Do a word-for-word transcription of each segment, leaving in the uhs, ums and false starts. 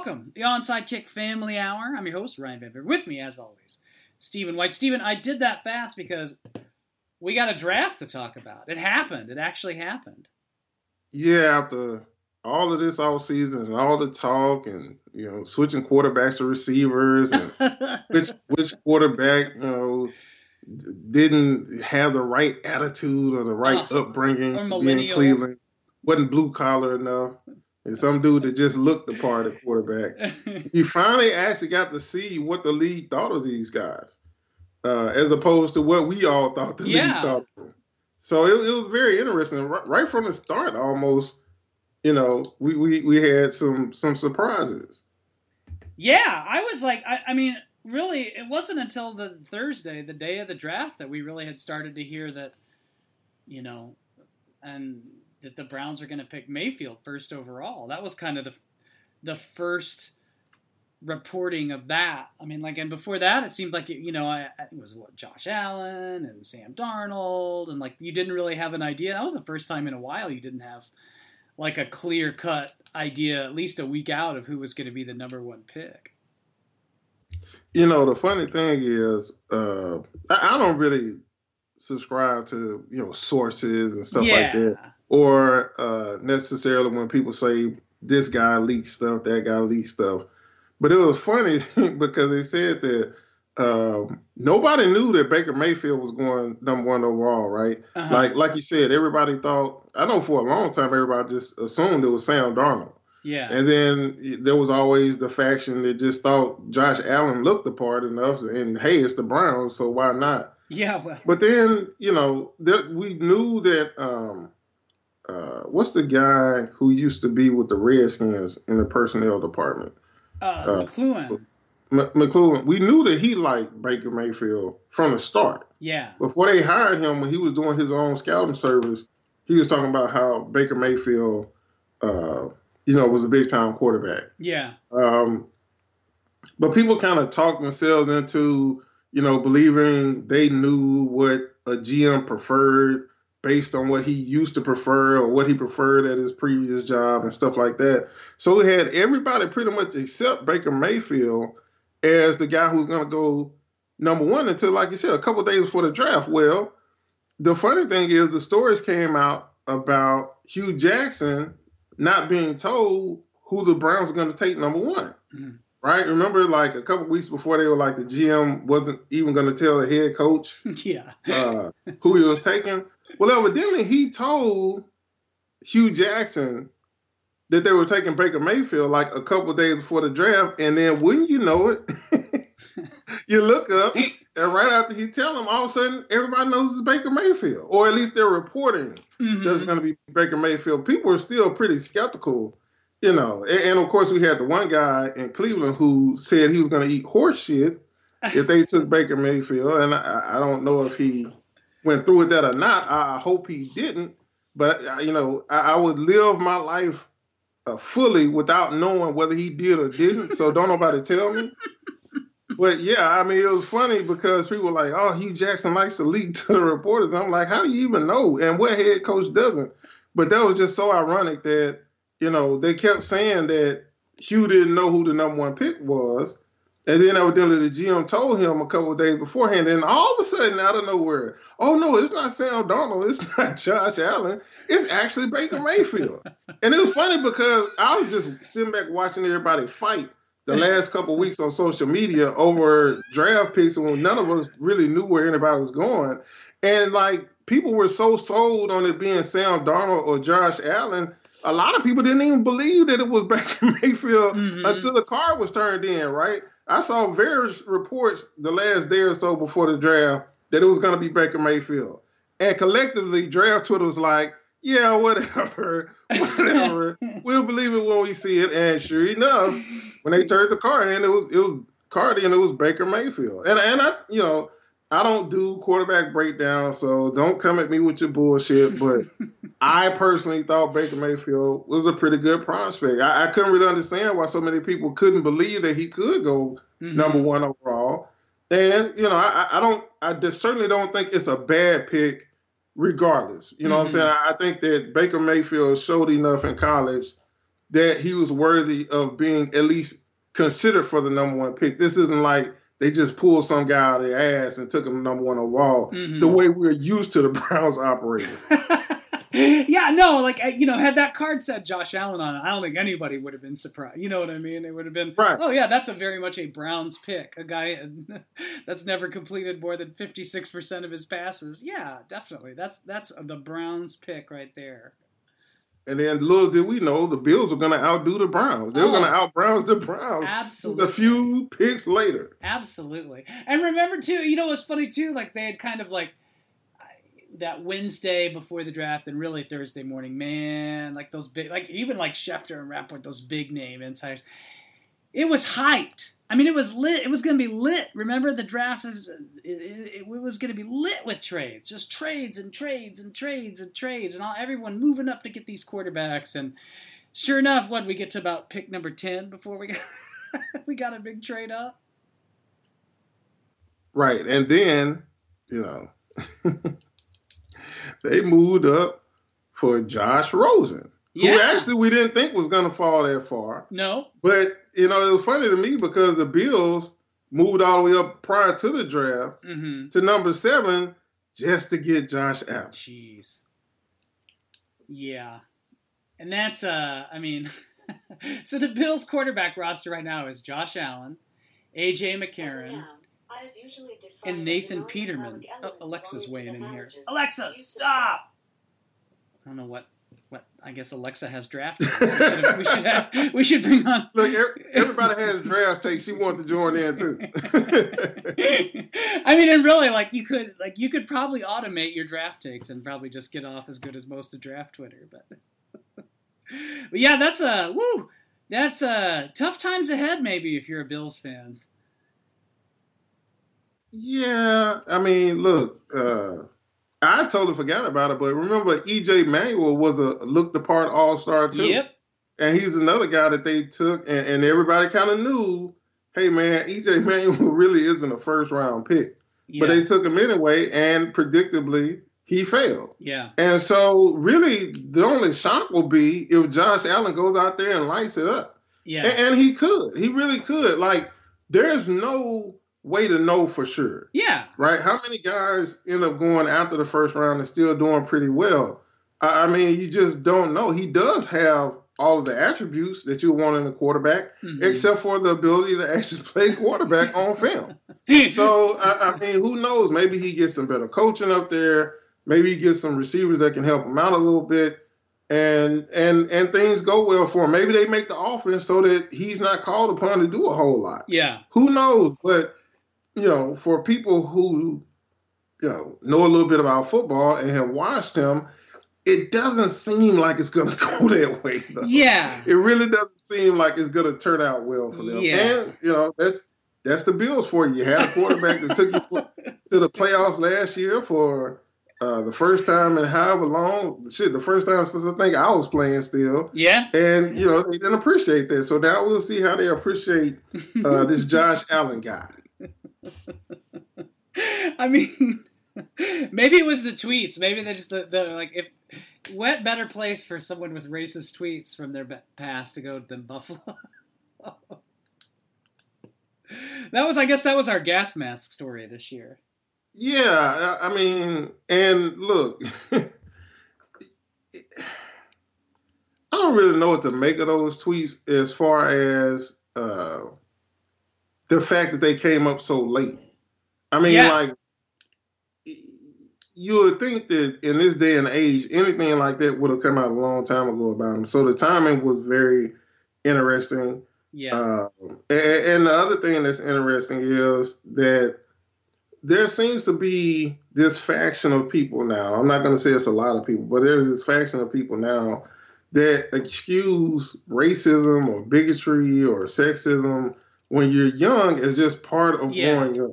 welcome the Onside Kick Family Hour. I'm your host, Ryan Bever. With me, as always, Stephen White. Stephen, I did that fast because we got a draft to talk about. It happened. It actually happened. Yeah, after all of this offseason and all the talk and, you know, switching quarterbacks to receivers and which which quarterback, you know, didn't have the right attitude or the right oh, upbringing to be in Cleveland. Wasn't blue collar enough. And some dude that just looked the part of quarterback. You finally actually got to see what the league thought of these guys, uh, as opposed to what we all thought the yeah. league thought of them. So it, it was very interesting. Right, right from the start, almost, you know, we, we, we had some some surprises. Yeah, I was like, I, I mean, really, it wasn't until the Thursday, the day of the draft, that we really had started to hear that, you know, and that the Browns are going to pick Mayfield first overall. That was kind of the the first reporting of that. I mean, like, and before that, it seemed like, it, you know, I, I think it was what, Josh Allen and Sam Darnold, and like you didn't really have an idea. That was the first time in a while you didn't have like a clear-cut idea, at least a week out, of who was going to be the number one pick. You know, the funny thing is, uh, I, I don't really subscribe to, you know, sources and stuff yeah. like that. Or uh, necessarily when people say this guy leaked stuff, that guy leaked stuff. But it was funny because they said that um, nobody knew that Baker Mayfield was going number one overall, right? Uh-huh. Like like you said, everybody thought, I know for a long time, everybody just assumed it was Sam Darnold. Yeah. And then there was always the faction that just thought Josh Allen looked the part enough and, hey, it's the Browns, so why not? Yeah. Well. But then, you know, th- we knew that um, – Uh, what's the guy who used to be with the Redskins in the personnel department? Uh, uh, McLuhan. M- McLuhan. We knew that he liked Baker Mayfield from the start. Yeah. Before they hired him, when he was doing his own scouting service, he was talking about how Baker Mayfield, uh, you know, was a big-time quarterback. Yeah. Um, but people kind of talked themselves into, you know, believing they knew what a G M preferred based on what he used to prefer or what he preferred at his previous job and stuff like that. So we had everybody pretty much except Baker Mayfield as the guy who's going to go number one until, like you said, a couple of days before the draft. Well, the funny thing is the stories came out about Hugh Jackson not being told who the Browns are going to take number one, mm-hmm. right? Remember, like, a couple of weeks before, they were like, the G M wasn't even going to tell the head coach yeah. uh, who he was taking. Well, evidently, he told Hugh Jackson that they were taking Baker Mayfield like a couple of days before the draft, and then wouldn't you know it, you look up, and right after he tells him, all of a sudden, everybody knows it's Baker Mayfield, or at least they're reporting mm-hmm. that it's going to be Baker Mayfield. People are still pretty skeptical, you know, and, and of course, we had the one guy in Cleveland who said he was going to eat horse shit if they took Baker Mayfield, and I, I don't know if he went through with that or not. I hope he didn't. But, you know, I, I would live my life uh, fully without knowing whether he did or didn't. So don't nobody tell me. But, yeah, I mean, it was funny because people were like, oh, Hugh Jackson likes to leak to the reporters. I'm like, how do you even know? And what head coach doesn't? But that was just so ironic that, you know, they kept saying that Hugh didn't know who the number one pick was. And then evidently the G M told him a couple of days beforehand, and all of a sudden, out of nowhere, oh, no, it's not Sam Darnold, it's not Josh Allen, it's actually Baker Mayfield. And it was funny because I was just sitting back watching everybody fight the last couple of weeks on social media over draft picks when none of us really knew where anybody was going. And, like, people were so sold on it being Sam Darnold or Josh Allen, a lot of people didn't even believe that it was Baker Mayfield mm-hmm. until the card was turned in, right? I saw various reports the last day or so before the draft that it was going to be Baker Mayfield. And collectively, draft Twitter was like, yeah, whatever, whatever. We'll believe it when we see it. And sure enough, when they turned the card in, it was it was Cardi and it was Baker Mayfield. And and I, you know, I don't do quarterback breakdown, so don't come at me with your bullshit. But I personally thought Baker Mayfield was a pretty good prospect. I, I couldn't really understand why so many people couldn't believe that he could go mm-hmm. number one overall. And, you know, I, I don't, I certainly don't think it's a bad pick regardless. You know mm-hmm. what I'm saying? I, I think that Baker Mayfield showed enough in college that he was worthy of being at least considered for the number one pick. This isn't like they just pulled some guy out of their ass and took him number one overall, mm-hmm. the way we're used to the Browns operating. Yeah, no, like, you know, had that card said Josh Allen on it, I don't think anybody would have been surprised. You know what I mean? It would have been, right. oh, yeah, that's a very much a Browns pick, a guy that's never completed more than fifty-six percent of his passes. Yeah, definitely. That's that's the Browns pick right there. And then little did we know the Bills were going to outdo the Browns. They oh, were going to out-Browns the Browns. Absolutely. Just a few picks later. Absolutely. And remember, too, you know what's funny, too? Like, they had kind of, like, that Wednesday before the draft and really Thursday morning, man, like those big, like even like Schefter and Rapport, those big name insiders, it was hyped. I mean, it was lit. It was going to be lit. Remember the draft? It was, it, it, it was going to be lit with trades, just trades and trades and trades and trades and all everyone moving up to get these quarterbacks. And sure enough, what we get to about pick number ten before we got, we got a big trade up. Right. And then, you know, they moved up for Josh Rosen, yeah. who actually we didn't think was going to fall that far. No. But, you know, it was funny to me because the Bills moved all the way up prior to the draft mm-hmm. to number seven just to get Josh Allen. Jeez. Yeah. And that's, uh, I mean, so the Bills quarterback roster right now is Josh Allen, A J. McCarron, and Nathan Peterman. Oh, Alexa's weighing in here. Alexa, stop! I don't know what, what I guess Alexa has draft takes. We should, have, we, should have, we should bring on... Look, everybody has draft takes. She wanted to join in, too. I mean, and really, like, you could like you could probably automate your draft takes and probably just get off as good as most of draft Twitter. But, but yeah, that's a... Woo! That's a tough times ahead, maybe, if you're a Bills fan. Yeah, I mean, look, uh, I totally forgot about it, but remember E J Manuel was a look-the-part all-star, too. Yep. And he's another guy that they took, and, and everybody kind of knew, hey, man, E J Manuel really isn't a first-round pick. Yeah. But they took him anyway, and predictably, he failed. Yeah. And so, really, the only shock will be if Josh Allen goes out there and lights it up. Yeah. And, and he could. He really could. Like, there's no... way to know for sure. Yeah. Right? How many guys end up going after the first round and still doing pretty well? I mean, you just don't know. He does have all of the attributes that you want in a quarterback, mm-hmm. except for the ability to actually play quarterback on film. So, I, I mean, who knows? Maybe he gets some better coaching up there. Maybe he gets some receivers that can help him out a little bit. And and and things go well for him. Maybe they make the offense so that he's not called upon to do a whole lot. Yeah. Who knows? But you know, for people who, you know, know a little bit about football and have watched him, it doesn't seem like it's going to go that way, though. Yeah. It really doesn't seem like it's going to turn out well for them. Yeah. And, you know, that's that's the Bills for you. You had a quarterback that took you for, to the playoffs last year for uh, the first time in however long. Shit, the first time since I think I was playing still. Yeah. And, you know, they didn't appreciate that. So now we'll see how they appreciate uh, this Josh Allen guy. I mean, maybe it was the tweets. Maybe they just the, the like. If what better place for someone with racist tweets from their past to go than Buffalo? That was, I guess, that was our gas mask story this year. Yeah, I mean, and look, I don't really know what to make of those tweets as far as uh, the fact that they came up so late. I mean, yeah. like, you would think that in this day and age, anything like that would have come out a long time ago about him. So the timing was very interesting. Yeah. Uh, and, and the other thing that's interesting is that there seems to be this faction of people now. I'm not going to say it's a lot of people, but there's this faction of people now that excuse racism or bigotry or sexism when you're young as just part of yeah. growing up.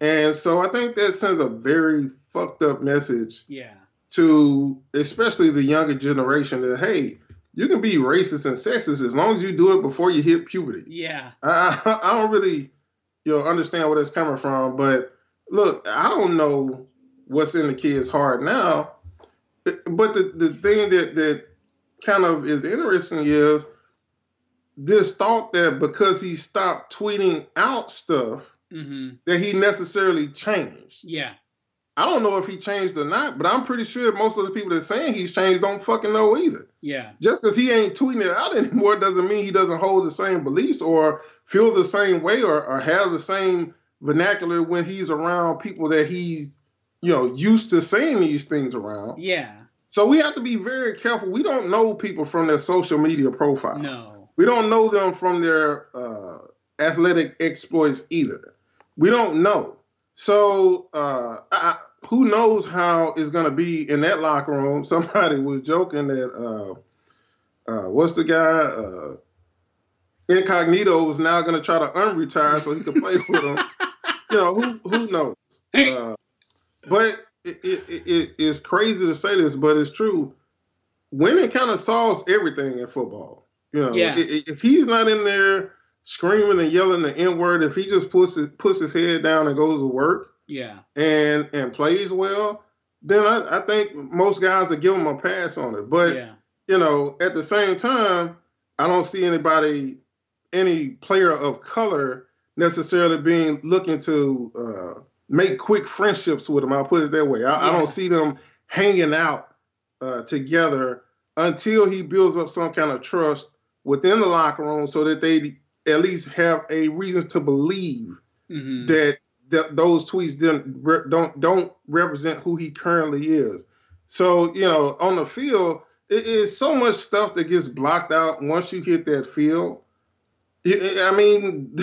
And so I think that sends a very fucked up message yeah. to especially the younger generation that, hey, you can be racist and sexist as long as you do it before you hit puberty. Yeah. I, I don't really you know, understand where that's coming from, but look, I don't know what's in the kids' heart now, but the, the thing that, that kind of is interesting is this thought that because he stopped tweeting out stuff, mm-hmm. that he necessarily changed. Yeah. I don't know if he changed or not, but I'm pretty sure most of the people that are saying he's changed don't fucking know either. Yeah. Just because he ain't tweeting it out anymore doesn't mean he doesn't hold the same beliefs or feel the same way or, or have the same vernacular when he's around people that he's, you know, used to saying these things around. Yeah. So we have to be very careful. We don't know people from their social media profile. No. We don't know them from their uh, athletic exploits either. We don't know. So uh, I, who knows how it's going to be in that locker room. Somebody was joking that, uh, uh, what's the guy? Uh, Incognito was now going to try to unretire so he could play with him. You know, who who knows? Uh, but it, it, it, it's crazy to say this, but it's true. Women kind of solves everything in football. You know, yeah. if, if he's not in there screaming and yelling the N-word, if he just puts his, puts his head down and goes to work, yeah, and and plays well, then I, I think most guys would give him a pass on it. But, yeah. you know, at the same time, I don't see anybody, any player of color necessarily being looking to uh, make quick friendships with him. I'll put it that way. I, yeah. I don't see them hanging out uh, together until he builds up some kind of trust within the locker room so that they at least have a reason to believe mm-hmm. that th- those tweets didn't re- don't don't represent who he currently is. So, you know, on the field, it is so much stuff that gets blocked out once you hit that field. It, it, I mean,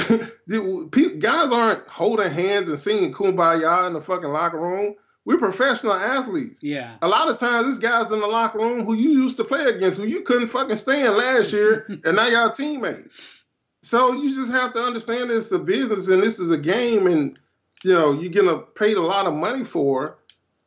people, guys aren't holding hands and singing Kumbaya in the fucking locker room. We're professional athletes. Yeah. A lot of times, these guys in the locker room who you used to play against, who you couldn't fucking stand last year, and now y'all teammates. So you just have to understand this is a business and this is a game and, you know, you're getting paid a lot of money for it.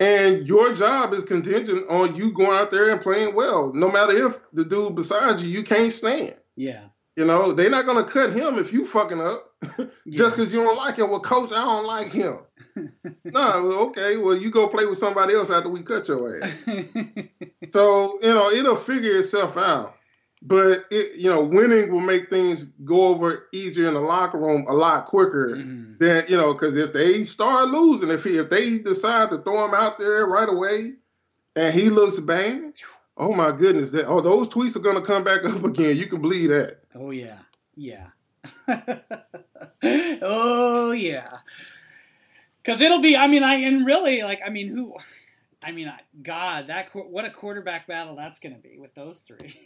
And your job is contingent on you going out there and playing well, no matter if the dude beside you, you can't stand. Yeah. You know, they're not going to cut him if you fucking up yeah. just because you don't like him. Well, coach, I don't like him. No, well, okay. Well, you go play with somebody else after we cut your ass. So, you know, it'll figure itself out. But, it, you know, winning will make things go over easier in the locker room a lot quicker mm-hmm. than, you know, because if they start losing, if he, if they decide to throw him out there right away and he looks bad, oh, my goodness. That, oh, those tweets are going to come back up again. You can believe that. Oh, yeah. Yeah. oh, yeah. Because it'll be, I mean, I and really, like, I mean, who, I mean, I, God, that what a quarterback battle that's going to be with those three.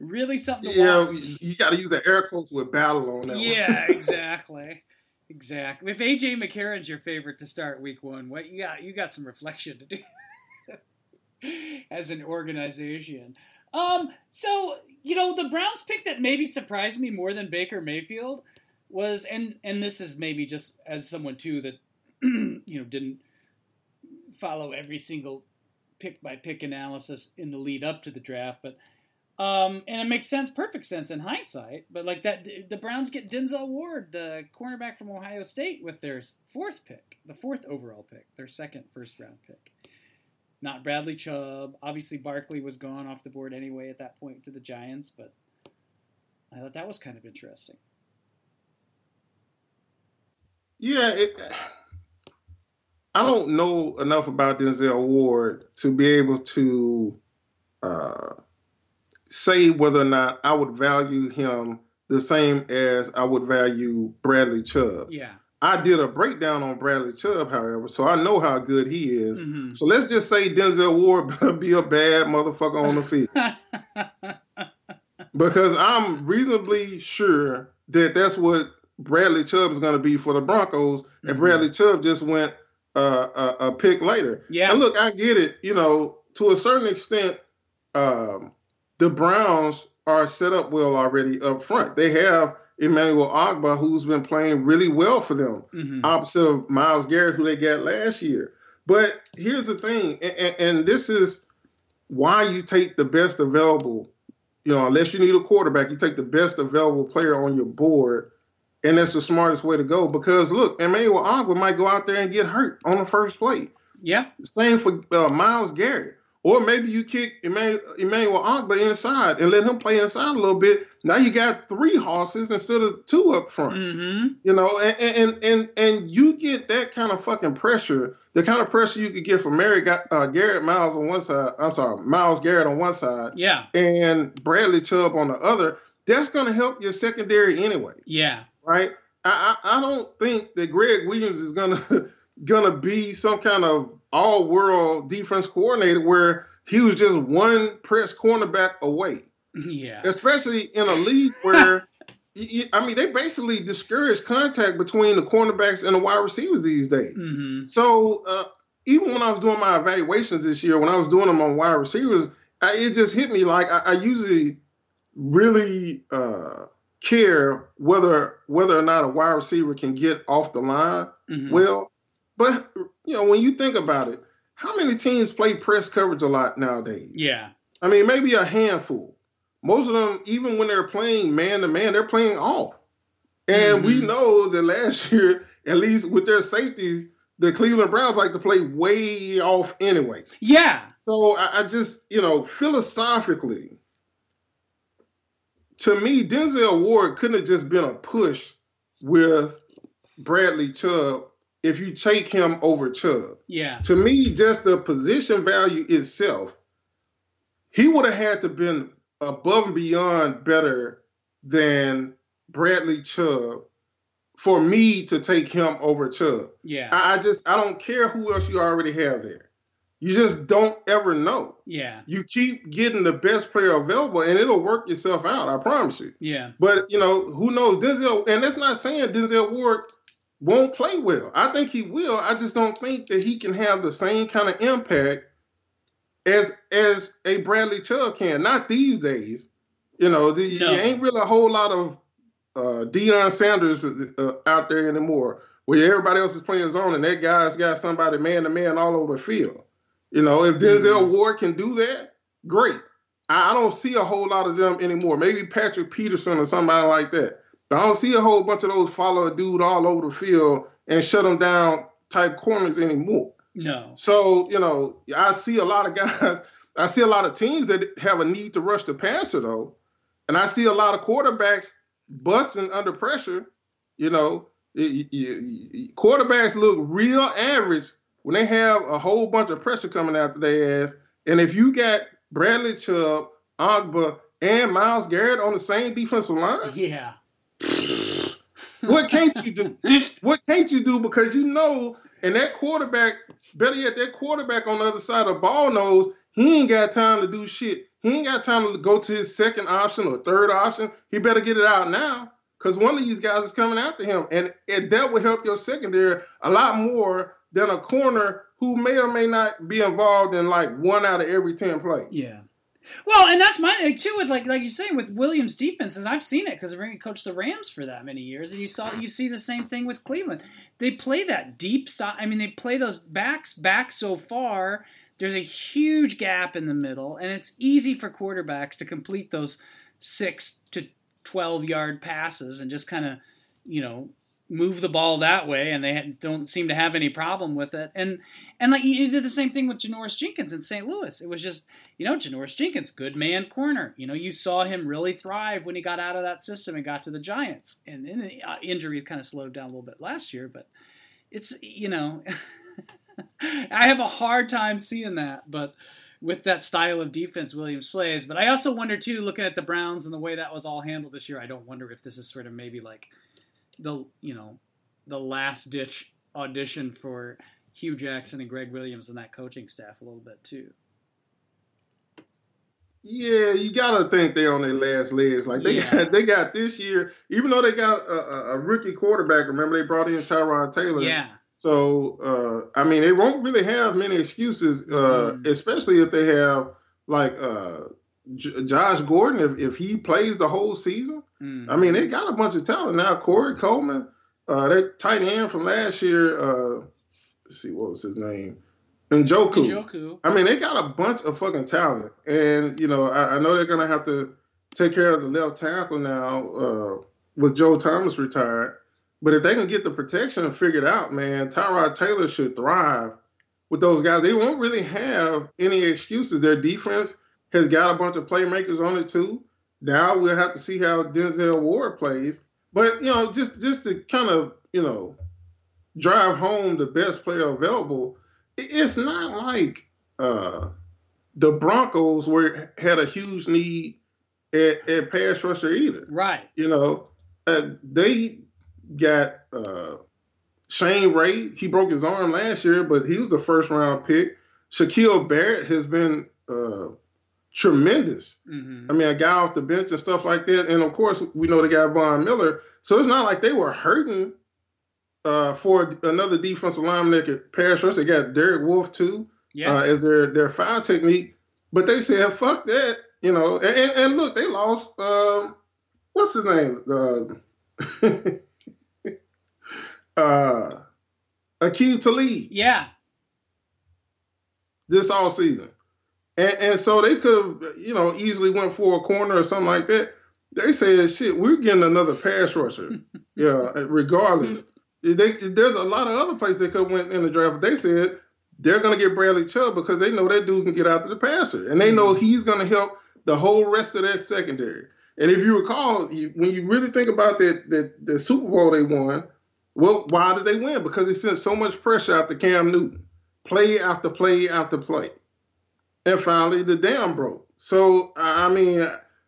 Really something to yeah, watch. You gotta use the air quotes with battle on that yeah one. exactly exactly If A J McCarron's your favorite to start week one, what you got you got some reflection to do as an organization. Um so, you know, the Browns pick that maybe surprised me more than Baker Mayfield was, and and this is maybe just as someone too that you know didn't follow every single pick-by-pick analysis in the lead up to the draft, but um, and it makes sense, perfect sense in hindsight, but like that, the Browns get Denzel Ward, the cornerback from Ohio State, with their fourth pick, the fourth overall pick, their second first-round pick. Not Bradley Chubb. Obviously, Barkley was gone off the board anyway at that point to the Giants, but I thought that was kind of interesting. Yeah, it... I don't know enough about Denzel Ward to be able to uh, say whether or not I would value him the same as I would value Bradley Chubb. Yeah. I did a breakdown on Bradley Chubb, however, so I know how good he is. Mm-hmm. So let's just say Denzel Ward better be a bad motherfucker on the field. Because I'm reasonably sure that that's what Bradley Chubb is going to be for the Broncos, mm-hmm. and Bradley Chubb just went Uh, a, a pick later. Yeah. And look, I get it. You know, to a certain extent, um, the Browns are set up well already up front. They have Emmanuel Ogbah, who's been playing really well for them, mm-hmm. opposite of Myles Garrett, who they got last year. But here's the thing, and, and, and this is why you take the best available, you know, unless you need a quarterback, you take the best available player on your board. And that's the smartest way to go because, look, Emmanuel Ogbah might go out there and get hurt on the first play. Yeah. Same for uh, Myles Garrett. Or maybe you kick Emmanuel, Emmanuel Ogbah inside and let him play inside a little bit. Now you got three horses instead of two up front. Mm-hmm. You know, and, and and and you get that kind of fucking pressure, the kind of pressure you could get from Mary uh, Garrett Myles on one side. I'm sorry, Myles Garrett on one side. Yeah. And Bradley Chubb on the other. That's going to help your secondary anyway. Yeah. Right. I I, I don't think that Greg Williams is going to going to be some kind of all-world defense coordinator where he was just one press cornerback away. Yeah. Especially in a league where, you, I mean, they basically discourage contact between the cornerbacks and the wide receivers these days. Mm-hmm. So uh, even when I was doing my evaluations this year, when I was doing them on wide receivers, I, it just hit me like I, I usually really uh, care whether whether or not a wide receiver can get off the line mm-hmm. well. But, you know, when you think about it, how many teams play press coverage a lot nowadays? Yeah. I mean, maybe a handful. Most of them, even when they're playing man-to-man, they're playing off. And mm-hmm. we know that last year, at least with their safeties, the Cleveland Browns like to play way off anyway. Yeah. So I, I just, you know, philosophically, to me, Denzel Ward couldn't have just been a push with Bradley Chubb if you take him over Chubb. Yeah. To me, just the position value itself, he would have had to been above and beyond better than Bradley Chubb for me to take him over Chubb. Yeah. I, I just, I don't care who else you already have there. You just don't ever know. Yeah. You keep getting the best player available and it'll work itself out. I promise you. Yeah. But, you know, who knows? Denzel, and that's not saying Denzel Ward won't play well. I think he will. I just don't think that he can have the same kind of impact as as a Bradley Chubb can. Not these days. You know, the, no. there ain't really a whole lot of uh, Deion Sanders uh, out there anymore, where everybody else is playing zone and that guy's got somebody man-to-man all over the field. You know, if Denzel mm-hmm. Ward can do that, great. I, I don't see a whole lot of them anymore. Maybe Patrick Peterson or somebody like that. But I don't see a whole bunch of those follow a dude all over the field and shut them down type corners anymore. No. So, you know, I see a lot of guys, I see a lot of teams that have a need to rush the passer, though. And I see a lot of quarterbacks busting under pressure. You know, it, it, it, quarterbacks look real average when they have a whole bunch of pressure coming after their ass. And if you got Bradley Chubb, Ogbah, and Myles Garrett on the same defensive line. Yeah. What can't you do? What can't you do? Because you know, and that quarterback, better yet, that quarterback on the other side of the ball knows he ain't got time to do shit. He ain't got time to go to his second option or third option. He better get it out now because one of these guys is coming after him. And, and that will help your secondary a lot more than a corner who may or may not be involved in like one out of every ten plays. Yeah. Well, and that's my thing, too, with like like you're saying, with Williams' defenses. I've seen it because I've really coached the Rams for that many years, and you saw you see the same thing with Cleveland. They play that deep stop. I mean, they play those backs back so far. There's a huge gap in the middle, and it's easy for quarterbacks to complete those six to twelve yard passes and just kind of, you know, move the ball that way, and they don't seem to have any problem with it. And and like you did the same thing with Janoris Jenkins in Saint Louis. It was just, you know, Janoris Jenkins, good man corner. You know, you saw him really thrive when he got out of that system and got to the Giants. And then the injury kind of slowed down a little bit last year, but it's, you know, I have a hard time seeing that, but with that style of defense Williams plays. But I also wonder, too, looking at the Browns and the way that was all handled this year, I don't wonder if this is sort of maybe like the you know the last ditch audition for Hugh Jackson and Greg Williams and that coaching staff a little bit too. Yeah, you gotta think they're on their last legs. Like they yeah. got, they got this year, even though they got a, a rookie quarterback. Remember they brought in Tyrod Taylor. Yeah. So uh, I mean they won't really have many excuses, uh, mm. especially if they have like uh, J- Josh Gordon if if he plays the whole season. Mm. I mean, they got a bunch of talent now. Corey Coleman, uh, that tight end from last year, uh, let's see, what was his name? Njoku. Njoku. I mean, they got a bunch of fucking talent. And, you know, I, I know they're going to have to take care of the left tackle now uh, with Joe Thomas retired. But if they can get the protection figured out, man, Tyrod Taylor should thrive with those guys, they won't really have any excuses. Their defense has got a bunch of playmakers on it too. Now we'll have to see how Denzel Ward plays. But, you know, just, just to kind of, you know, drive home the best player available, it's not like uh, the Broncos were had a huge need at, at pass rusher either. Right. You know, uh, they got uh, Shane Ray. He broke his arm last year, but he was a first-round pick. Shaquille Barrett has been uh, tremendous. Mm-hmm. I mean, a guy off the bench and stuff like that. And, of course, we know they got Von Miller. So it's not like they were hurting uh, for another defensive lineman that could pass rush. They got Derek Wolfe, too, yeah. uh, as their, their foul technique. But they said, fuck that, you know. And, and, and look, they lost, um, what's his name? Uh, uh, Aqib Talib. Yeah. This all season. And, and so they could have, you know, easily went for a corner or something like that. They said, shit, we're getting another pass rusher. Yeah, regardless. They, there's a lot of other places they could have went in the draft, but they said they're going to get Bradley Chubb because they know that dude can get out to the passer. And they know he's going to help the whole rest of that secondary. And if you recall, you, when you really think about that, that the Super Bowl they won, well, why did they win? Because they sent so much pressure after Cam Newton. Play after play after play. And finally, the dam broke. So, I mean,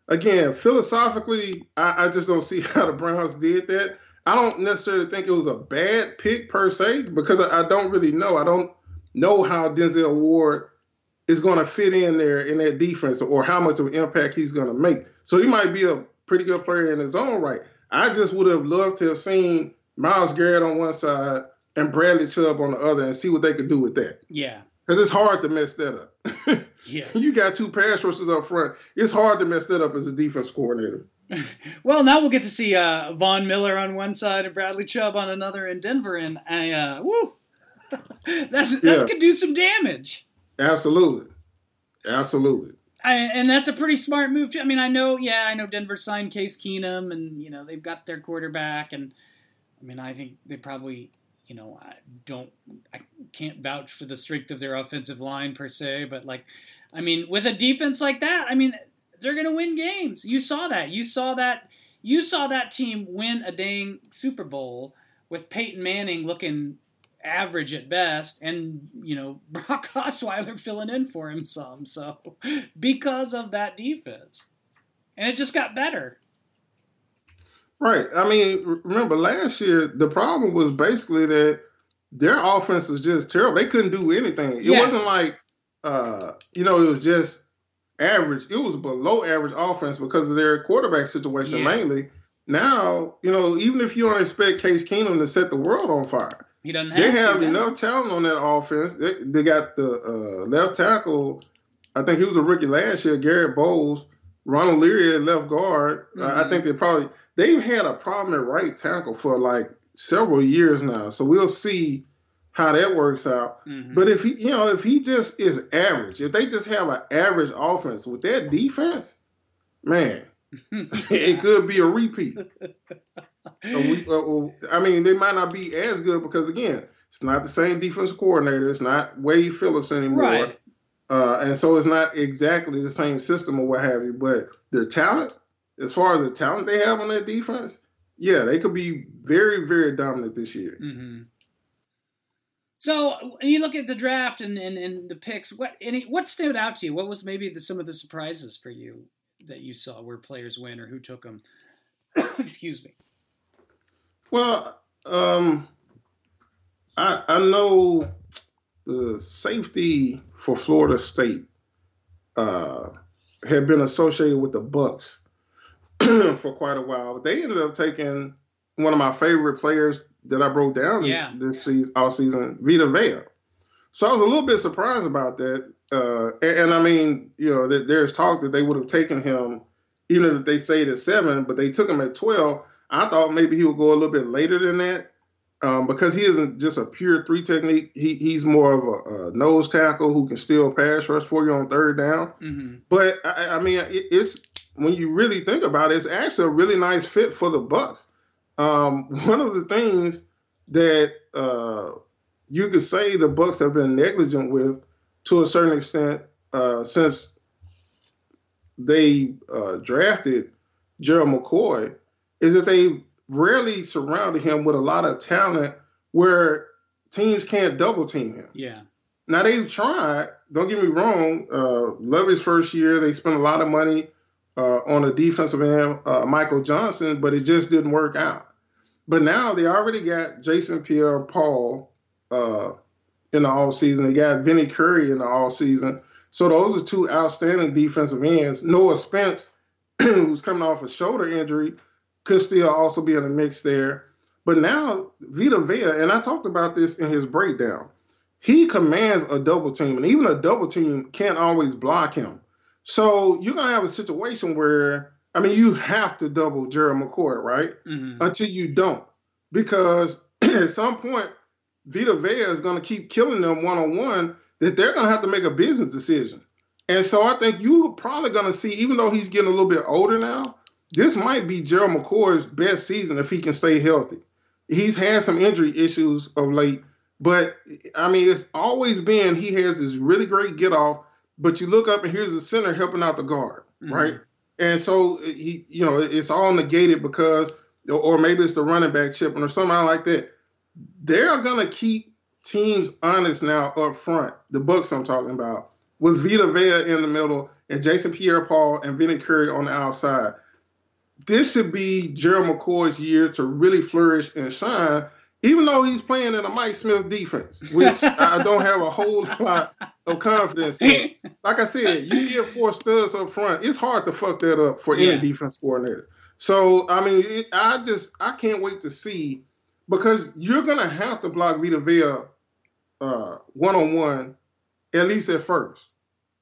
again, philosophically, I, I just don't see how the Browns did that. I don't necessarily think it was a bad pick per se because I, I don't really know. I don't know how Denzel Ward is going to fit in there in that defense or how much of an impact he's going to make. So he might be a pretty good player in his own right. I just would have loved to have seen Myles Garrett on one side and Bradley Chubb on the other and see what they could do with that. Yeah. Because it's hard to mess that up. Yeah. You got two pass rushers up front. It's hard to mess that up as a defense coordinator. Well, now we'll get to see uh, Von Miller on one side and Bradley Chubb on another in Denver, and I, uh, woo, that, that yeah. could do some damage. Absolutely. Absolutely. I, and that's a pretty smart move, too. I mean, I know, yeah, I know Denver signed Case Keenum, and, you know, they've got their quarterback, and, I mean, I think they probably... You know, I don't, I can't vouch for the strength of their offensive line per se, but like, I mean, with a defense like that, I mean, they're going to win games. You saw that. You saw that. You saw that team win a dang Super Bowl with Peyton Manning looking average at best, and you know Brock Osweiler filling in for him some. So because of that defense, and it just got better. Right. I mean, remember last year, the problem was basically that their offense was just terrible. They couldn't do anything. It yeah. wasn't like, uh, you know, it was just average. It was below average offense because of their quarterback situation yeah. mainly. Now, you know, even if you don't expect Case Keenum to set the world on fire, he doesn't have they have to, enough talent on that offense. They, they got the uh, left tackle. I think he was a rookie last year, Garrett Bowles. Ronald Leary at left guard. Mm-hmm. I think they probably... They've had a problem at right tackle for like several years now, so we'll see how that works out. Mm-hmm. But if he, you know, if he just is average, if they just have an average offense with that defense, man, it could be a repeat. a we, a, a, I mean, they might not be as good because again, it's not the same defense coordinator. It's not Wade Phillips anymore, right. uh, and so it's not exactly the same system or what have you. But their talent. As far as the talent they have on that defense, yeah, they could be very, very dominant this year. Mm-hmm. So you look at the draft and, and, and the picks. What any what stood out to you? What was maybe the, some of the surprises for you that you saw where players went or who took them? Excuse me. Well, um, I I know the safety for Florida State uh, had been associated with the Bucks. For quite a while, but they ended up taking one of my favorite players that I broke down this, yeah. this season, all season, Vita Vea. So I was a little bit surprised about that. Uh, and, and I mean, you know, th- there's talk that they would have taken him, even if they stayed at seven, but they took him at twelve. I thought maybe he would go a little bit later than that um, because he isn't just a pure three technique. He, he's more of a, a nose tackle who can still pass rush for you on third down. Mm-hmm. But I, I mean, it, it's, when you really think about it, it's actually a really nice fit for the Bucs. Um, one of the things that uh, you could say the Bucs have been negligent with to a certain extent uh, since they uh, drafted Gerald McCoy, is that they rarely surrounded him with a lot of talent where teams can't double team him. Yeah. Now they've tried. Don't get me wrong. Uh, Lovey's first year, they spent a lot of money uh, on a defensive end, uh, Michael Johnson, but it just didn't work out. But now they already got Jason Pierre-Paul uh, in the offseason. They got Vinny Curry in the offseason. So those are two outstanding defensive ends. Noah Spence, who's coming off a shoulder injury, could still also be in the mix there. But now Vita Vea, and I talked about this in his breakdown, he commands a double team, and even a double team can't always block him. So you're going to have a situation where, I mean, you have to double Gerald McCoy, right? Mm-hmm. Until you don't. Because at some point, Vita Vea is going to keep killing them one-on-one that they're going to have to make a business decision. And so I think you're probably going to see, even though he's getting a little bit older now, this might be Gerald McCoy's best season if he can stay healthy. He's had some injury issues of late. But, I mean, it's always been he has this really great get-off, but you look up and here's the center helping out the guard, mm-hmm. right? And so, he, you know, it's all negated because, or maybe it's the running back chipping or something like that. They're going to keep teams honest now up front, the Bucs I'm talking about, with Vita Vea in the middle and Jason Pierre-Paul and Vinny Curry on the outside. This should be Gerald McCoy's year to really flourish and shine, even though he's playing in a Mike Smith defense, which I don't have a whole lot of confidence in. Like I said, you get four studs up front, it's hard to fuck that up for yeah. any defense coordinator. So, I mean, it, I just I can't wait to see, because you're going to have to block Vita Vea uh, one-on-one, at least at first,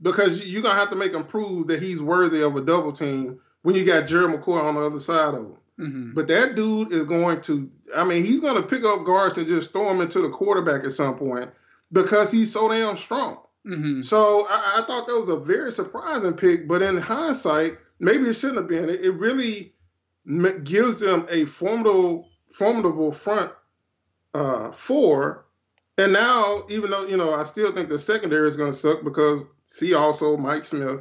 because you're going to have to make him prove that he's worthy of a double team when you got Gerald McCoy on the other side of him. Mm-hmm. But that dude is going to, I mean, he's going to pick up guards and just throw them into the quarterback at some point because he's so damn strong. Mm-hmm. So I, I thought that was a very surprising pick, but in hindsight, maybe it shouldn't have been. It, it really gives them a formidable, formidable front uh, four. And now, even though, you know, I still think the secondary is going to suck because see also Mike Smith.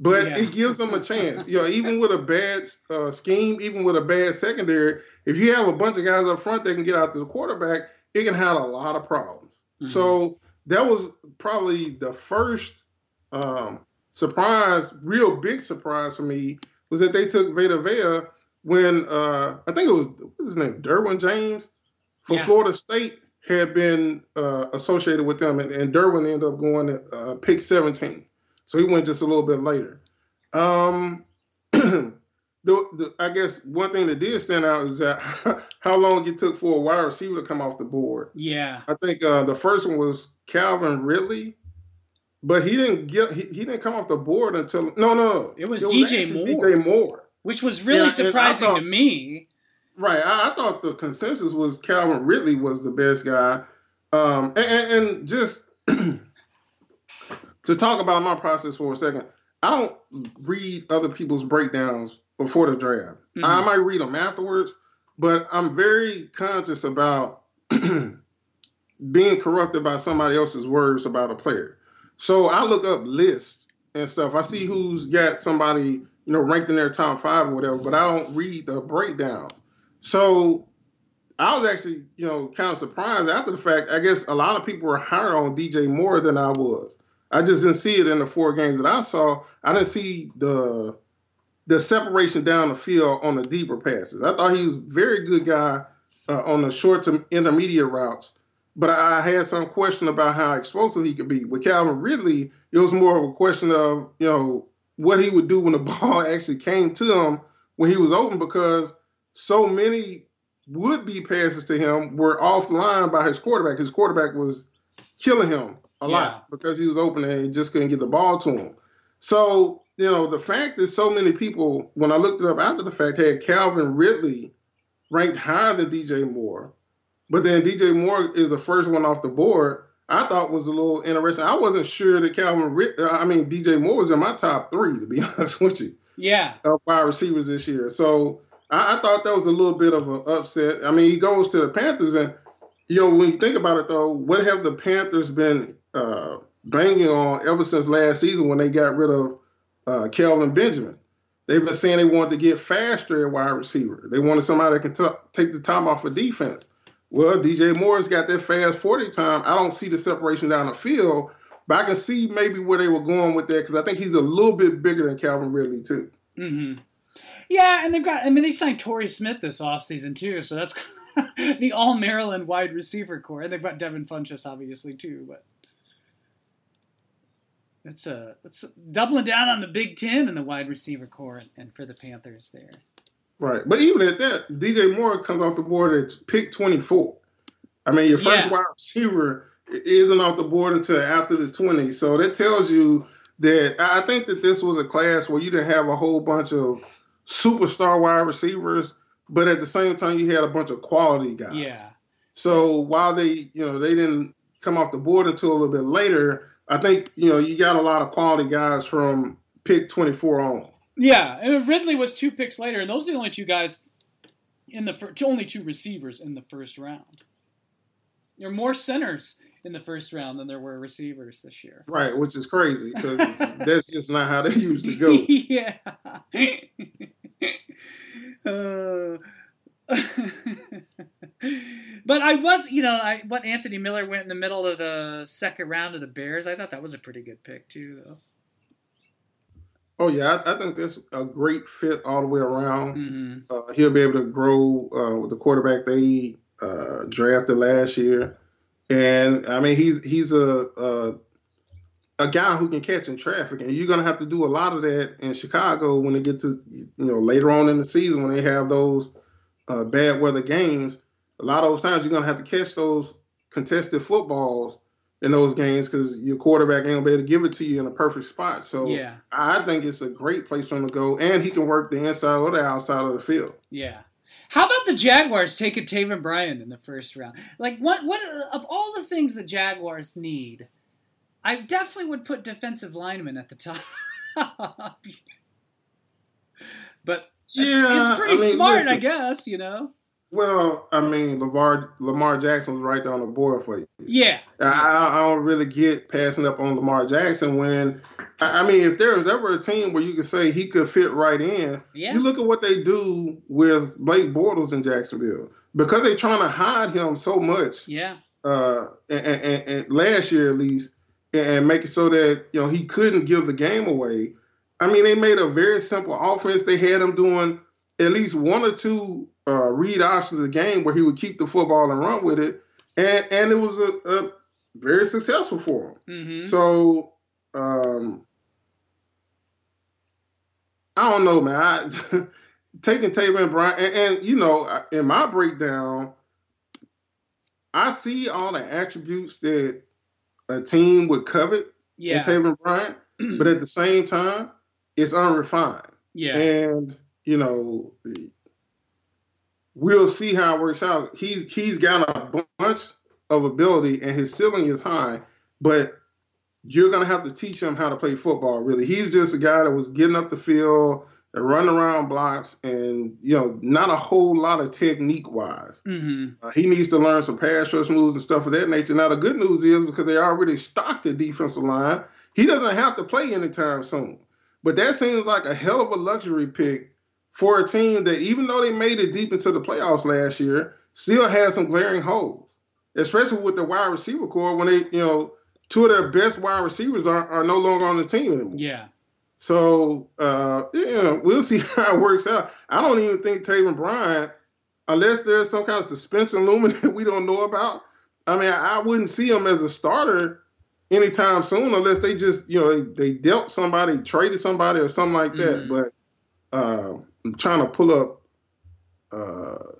But yeah. it gives them a chance. You know, even with a bad uh, scheme, even with a bad secondary, if you have a bunch of guys up front that can get out to the quarterback, it can have a lot of problems. Mm-hmm. So that was probably the first um, surprise, real big surprise for me, was that they took Vita Vea when uh, I think it was, what's his name, Derwin James from yeah. Florida State had been uh, associated with them, and, and Derwin ended up going to uh, pick seventeen. So he went just a little bit later. Um, the, the, I guess one thing that did stand out is that how long it took for a wide receiver to come off the board. Yeah. I think uh, the first one was Calvin Ridley, but he didn't get he, he didn't come off the board until no no it was, it was D J Moore. D J Moore, which was really and, surprising and I thought, to me. Right, I, I thought the consensus was Calvin Ridley was the best guy, um, and, and, and just. To talk about my process for a second, I don't read other people's breakdowns before the draft. Mm-hmm. I might read them afterwards, but I'm very conscious about being corrupted by somebody else's words about a player. So I look up lists and stuff. I see who's got somebody, you know, ranked in their top five or whatever, but I don't read the breakdowns. So I was actually, you know, kind of surprised after the fact. I guess a lot of people were higher on D J Moore than I was. I just didn't see it in the four games that I saw. I didn't see the the separation down the field on the deeper passes. I thought he was a very good guy uh, on the short to intermediate routes, but I had some question about how explosive he could be. With Calvin Ridley, it was more of a question of, you know, what he would do when the ball actually came to him when he was open, because so many would-be passes to him were offline by his quarterback. His quarterback was killing him a yeah. lot because he was open and he just couldn't get the ball to him. So, you know, the fact that so many people, when I looked it up after the fact, had Calvin Ridley ranked higher than D J Moore, but then D J Moore is the first one off the board, I thought was a little interesting. I wasn't sure that Calvin Ridley, I mean, D J Moore was in my top three, to be honest with you. Yeah. Of wide receivers this year. So I, I thought that was a little bit of an upset. I mean, he goes to the Panthers and you know, when you think about it, though, what have the Panthers been uh, banging on ever since last season when they got rid of uh, Kelvin Benjamin? They've been saying they wanted to get faster at wide receiver. They wanted somebody that can t- take the time off of defense. Well, D J Moore's got that fast forty time. I don't see the separation down the field, but I can see maybe where they were going with that because I think he's a little bit bigger than Calvin Ridley, too. Mm-hmm. Yeah, and they've got, I mean, they signed Torrey Smith this offseason, too, so that's the all-Maryland wide receiver core. And they've got Devin Funchess, obviously, too, but that's a, that's a, doubling down on the Big Ten and the wide receiver core and, and for the Panthers there. Right, but even at that, D J Moore comes off the board at pick twenty-four. I mean, your first yeah. wide receiver isn't off the board until after the twenty, so that tells you that I think that this was a class where you didn't have a whole bunch of superstar wide receivers, but at the same time, you had a bunch of quality guys. Yeah. So while they, you know, they didn't come off the board until a little bit later, I think, you know, you got a lot of quality guys from pick twenty-four on. Yeah, and Ridley was two picks later, and those are the only two guys in the fir- only two receivers in the first round. There are more centers in the first round than there were receivers this year. Right, which is crazy because that's just not how they usually go. Yeah. uh, but I was, you know, I what Anthony Miller went in the middle of the second round of the Bears. I thought that was a pretty good pick too, though. Oh, yeah, I, I think that's a great fit all the way around. Mm-hmm. Uh, he'll be able to grow uh, with the quarterback they uh, drafted last year. And, I mean, he's he's a, a a guy who can catch in traffic. And you're going to have to do a lot of that in Chicago when it gets to, you know, later on in the season when they have those uh, bad weather games. A lot of those times you're going to have to catch those contested footballs in those games because your quarterback ain't gonna be able to give it to you in a perfect spot. So yeah. I think it's a great place for him to go, and he can work the inside or the outside of the field. Yeah. How about the Jaguars taking Taven Bryan in the first round? Like, what, what of all the things the Jaguars need, I definitely would put defensive linemen at the top. But yeah, it's pretty I mean, smart, listen, I guess, you know? Well, I mean, Lamar, Lamar Jackson was right down the board for you. Yeah. I, I don't really get passing up on Lamar Jackson when, I mean, if there was ever a team where you could say he could fit right in, yeah. you look at what they do with Blake Bortles in Jacksonville. Because they're trying to hide him so much, yeah. uh, and, and, and last year at least, and make it so that, you know, he couldn't give the game away. I mean, they made a very simple offense. They had him doing at least one or two uh, read options a game where he would keep the football and run with it. And and it was a, a very successful for him. Mm-hmm. So, um, I don't know, man. I, taking Taven Bryan, and, and, you know, in my breakdown, I see all the attributes that a team would covet yeah. in Taven Bryan, but at the same time, it's unrefined. Yeah. And, you know, we'll see how it works out. He's he's got a bunch of ability, and his ceiling is high, but you're going to have to teach him how to play football, really. He's just a guy that was getting up the field and running around blocks and, you know, not a whole lot of technique-wise. Mm-hmm. Uh, he needs to learn some pass rush moves and stuff of that nature. Now, the good news is because they already stocked the defensive line, he doesn't have to play anytime soon. But that seems like a hell of a luxury pick for a team that, even though they made it deep into the playoffs last year, still has some glaring holes, especially with the wide receiver core when they, you know, two of their best wide receivers are, are no longer on the team anymore. Yeah. So, uh, you know, we'll see how it works out. I don't even think Taven Bryan, unless there's some kind of suspension looming that we don't know about, I mean, I wouldn't see him as a starter anytime soon unless they just, you know, they, they dealt somebody, traded somebody or something like that. Mm. But, uh, I'm trying to pull up uh,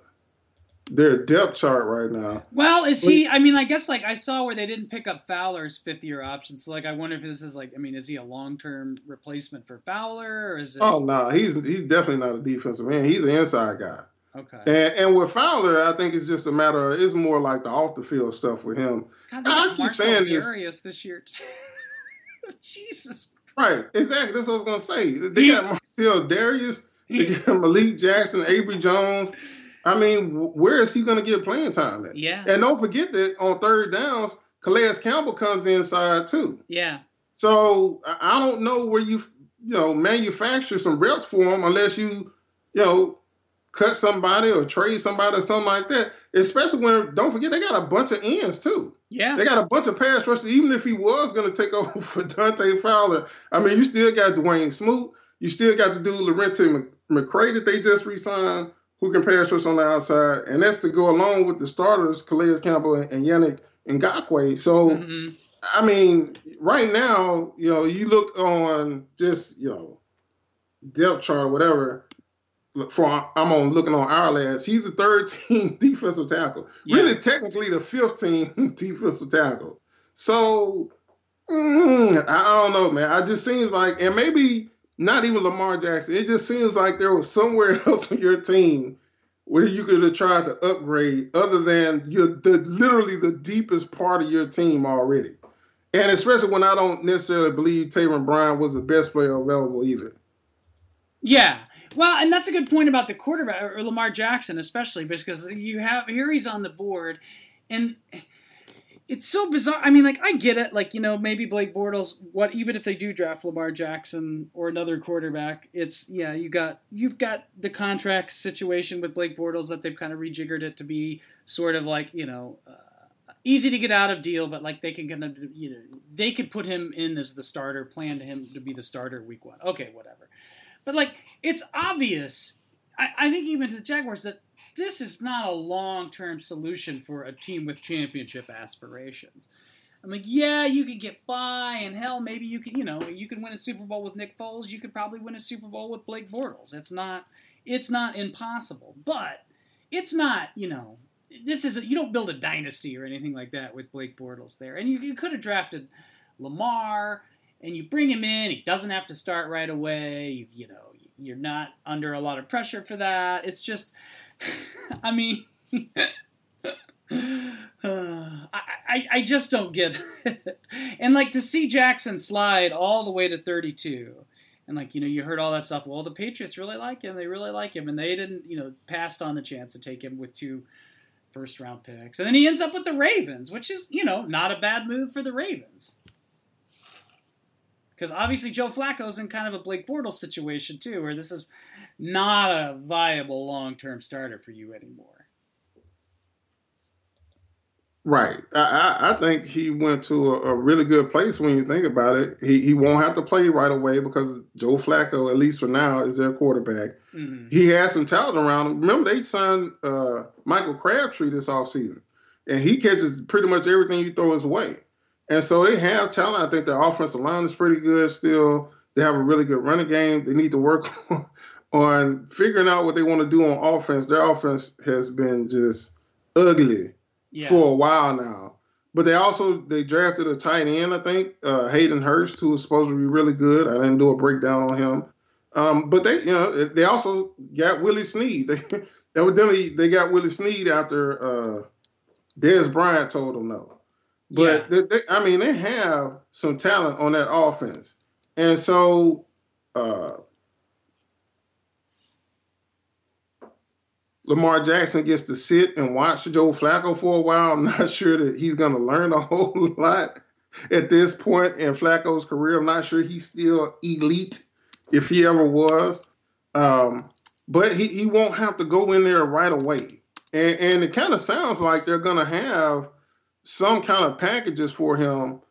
their depth chart right now. Well, is he – I mean, I guess, like, I saw where they didn't pick up Fowler's fifth-year option. So, like, I wonder if this is, like – I mean, is he a long-term replacement for Fowler? Or is it... Oh, no. Nah, he's he's definitely not a defensive man. He's an inside guy. Okay. And, and with Fowler, I think it's just a matter – it's more like the off-the-field stuff with him. God, they got Marcell Dareus this year. Jesus Christ. Right. Exactly. That's what I was going to say. They got Marcell Dareus – Malik Jackson, Avery Jones, I mean, where is he going to get playing time at? Yeah. And don't forget that on third downs, Calais Campbell comes inside too. Yeah. So I don't know where you, you know, manufacture some reps for him unless you, you know, cut somebody or trade somebody or something like that. Especially when, don't forget, they got a bunch of ends too. Yeah. They got a bunch of pass rushers. Even if he was going to take over for Dante Fowler, I mean, you still got Dwayne Smoot. You still got the dude Laurenti McCray that they just re-signed, who can pass rush on the outside. And that's to go along with the starters, Calais Campbell and Yannick Ngakoue. So, mm-hmm. I mean, right now, you know, you look on just, you know, depth chart or whatever, for, I'm on looking on our lads, he's the third team defensive tackle. Yeah. Really, technically, the fifth team defensive tackle. So, mm, I don't know, man. I just seems like, and maybe not even Lamar Jackson, it just seems like there was somewhere else on your team where you could have tried to upgrade other than you're the, literally the deepest part of your team already. And especially when I don't necessarily believe Taven Bryan was the best player available either. Yeah. Well, and that's a good point about the quarterback, or Lamar Jackson especially, because you have, here he's on the board, and it's so bizarre. I mean, like, I get it. Like, you know, maybe Blake Bortles, what, even if they do draft Lamar Jackson or another quarterback, it's, yeah, you got, you've got the contract situation with Blake Bortles that they've kind of rejiggered it to be sort of like, you know, uh, easy to get out of deal, but like they can kind of, you know, they could put him in as the starter, plan to him to be the starter week one. Okay, whatever. But, like, it's obvious, I, I think even to the Jaguars, that this is not a long-term solution for a team with championship aspirations. I'm like, yeah, you could get by, and hell, maybe you could, you know, you could win a Super Bowl with Nick Foles. You could probably win a Super Bowl with Blake Bortles. It's not, it's not impossible. But it's not, you know, this is a, you don't build a dynasty or anything like that with Blake Bortles there. And you, you could have drafted Lamar. And you bring him in, he doesn't have to start right away, you, you know, you're not under a lot of pressure for that. It's just, I mean, uh, I, I, I just don't get it. And, like, to see Jackson slide all the way to thirty-two, and, like, you know, you heard all that stuff, well, the Patriots really like him, they really like him, and they didn't, you know, passed on the chance to take him with two first-round picks. And then he ends up with the Ravens, which is, you know, not a bad move for the Ravens. Because obviously Joe Flacco's in kind of a Blake Bortles situation too, where this is not a viable long-term starter for you anymore. Right. I, I think he went to a, a really good place when you think about it. He, he won't have to play right away because Joe Flacco, at least for now, is their quarterback. Mm-hmm. He has some talent around him. Remember, they signed uh, Michael Crabtree this offseason, and he catches pretty much everything you throw his way. And so they have talent. I think their offensive line is pretty good still. They have a really good running game. They need to work on, on figuring out what they want to do on offense. Their offense has been just ugly yeah. for a while now. But they also they drafted a tight end, I think, uh, Hayden Hurst, who was supposed to be really good. I didn't do a breakdown on him. Um, but they, you know, they also got Willie Snead. They, evidently, they got Willie Snead after uh, Dez Bryant told them no. But, yeah. they, they, I mean, they have some talent on that offense. And so uh, Lamar Jackson gets to sit and watch Joe Flacco for a while. I'm not sure that he's going to learn a whole lot at this point in Flacco's career. I'm not sure he's still elite, if he ever was. Um, but he, he won't have to go in there right away. And, and it kind of sounds like they're going to have some kind of packages for him,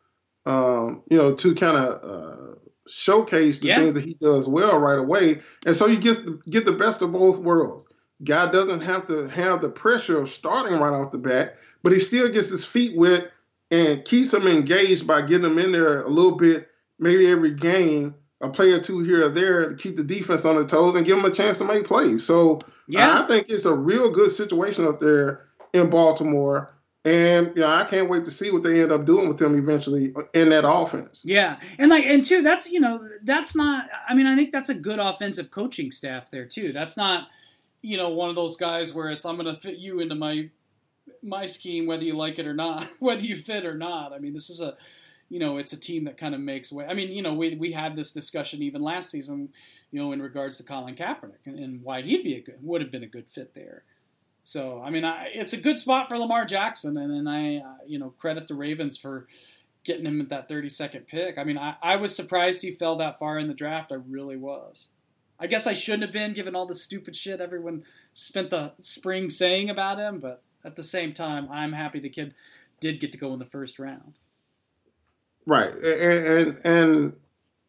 um, you know, to kind of uh, showcase the yeah. things that he does well right away. And so you get, get the best of both worlds. Guy doesn't have to have the pressure of starting right off the bat, but he still gets his feet wet and keeps him engaged by getting him in there a little bit, maybe every game, a play or two here or there to keep the defense on their toes and give him a chance to make plays. So yeah. I, I think it's a real good situation up there in Baltimore. And you know, I can't wait to see what they end up doing with him eventually in that offense. Yeah, and like, and too, that's you know, that's not. I mean, I think that's a good offensive coaching staff there too. That's not, you know, one of those guys where it's I'm going to fit you into my my scheme whether you like it or not, whether you fit or not. I mean, this is a, you know, it's a team that kind of makes way. I mean, you know, we we had this discussion even last season, you know, in regards to Colin Kaepernick and, and why he'd be a good, would have been a good fit there. So, I mean, I, it's a good spot for Lamar Jackson, and, and I, uh, you know, credit the Ravens for getting him at that thirty-second pick. I mean, I, I was surprised he fell that far in the draft. I really was. I guess I shouldn't have been, given all the stupid shit everyone spent the spring saying about him, but at the same time, I'm happy the kid did get to go in the first round. Right. And, and, and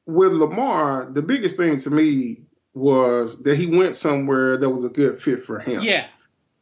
with Lamar, the biggest thing to me was that he went somewhere that was a good fit for him. Yeah.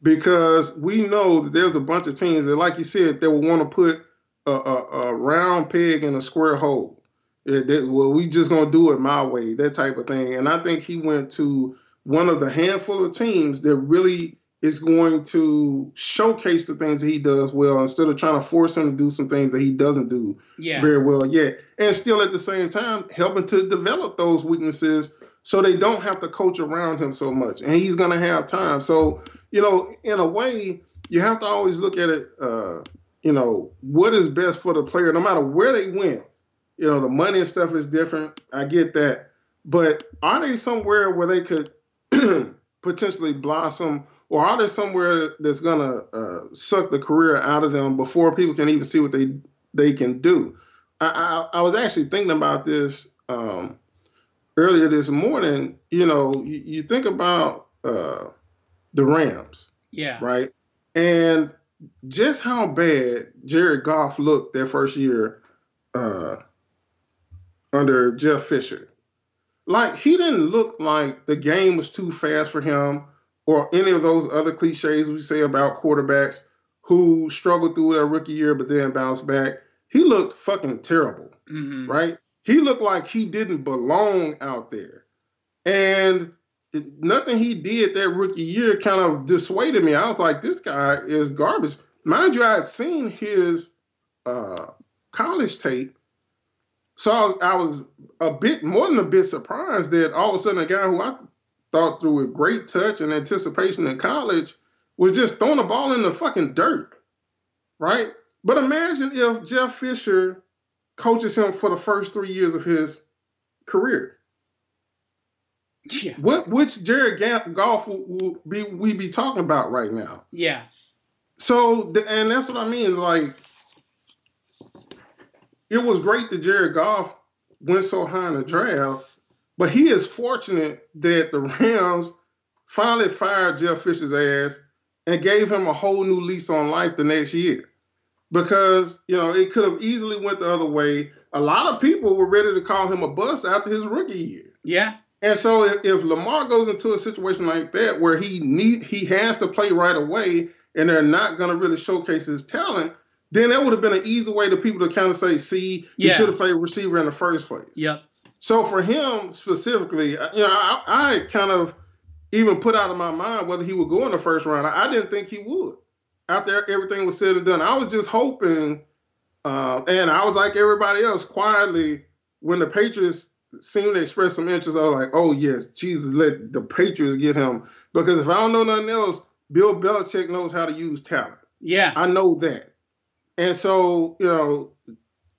Because we know that there's a bunch of teams that, like you said, they will want to put a, a, a round peg in a square hole. It, that, well, we just going to do it my way, that type of thing. And I think he went to one of the handful of teams that really is going to showcase the things that he does well, instead of trying to force him to do some things that he doesn't do yeah. very well yet. And still at the same time, helping to develop those weaknesses so they don't have to coach around him so much. And he's going to have time. So, you know, in a way, you have to always look at it, uh, you know, what is best for the player, no matter where they went. You know, the money and stuff is different. I get that. But are they somewhere where they could potentially blossom, or are they somewhere that's going to uh, suck the career out of them before people can even see what they they can do? I, I, I was actually thinking about this um, earlier this morning. You know, you, you think about uh, – the Rams, yeah, right, and just how bad Jared Goff looked that first year uh, under Jeff Fisher. Like, he didn't look like the game was too fast for him, or any of those other cliches we say about quarterbacks who struggled through their rookie year but then bounced back. He looked fucking terrible, mm-hmm. right? He looked like he didn't belong out there, and nothing he did that rookie year kind of dissuaded me. I was like, this guy is garbage. Mind you, I had seen his uh, college tape. So I was, I was a bit, more than a bit surprised that all of a sudden a guy who I thought threw with great touch and anticipation in college was just throwing the ball in the fucking dirt, right? But imagine if Jeff Fisher coaches him for the first three years of his career. Yeah. What which Jared Goff will be we be talking about right now? Yeah. So the, and that's what I mean is, like, it was great that Jared Goff went so high in the draft, but he is fortunate that the Rams finally fired Jeff Fisher's ass and gave him a whole new lease on life the next year, because you know it could have easily went the other way. A lot of people were ready to call him a bust after his rookie year. Yeah. And so if, if Lamar goes into a situation like that where he need he has to play right away and they're not going to really showcase his talent, then that would have been an easy way to people to kind of say, see, yeah. you should have played receiver in the first place. Yep. So for him specifically, you know, I, I kind of even put out of my mind whether he would go in the first round. I, I didn't think he would. After everything was said and done, I was just hoping, uh, and I was like everybody else, quietly, when the Patriots seemed to express some interest, I was like, oh, yes, Jesus, let the Patriots get him. Because if I don't know nothing else, Bill Belichick knows how to use talent. Yeah. I know that. And so, you know,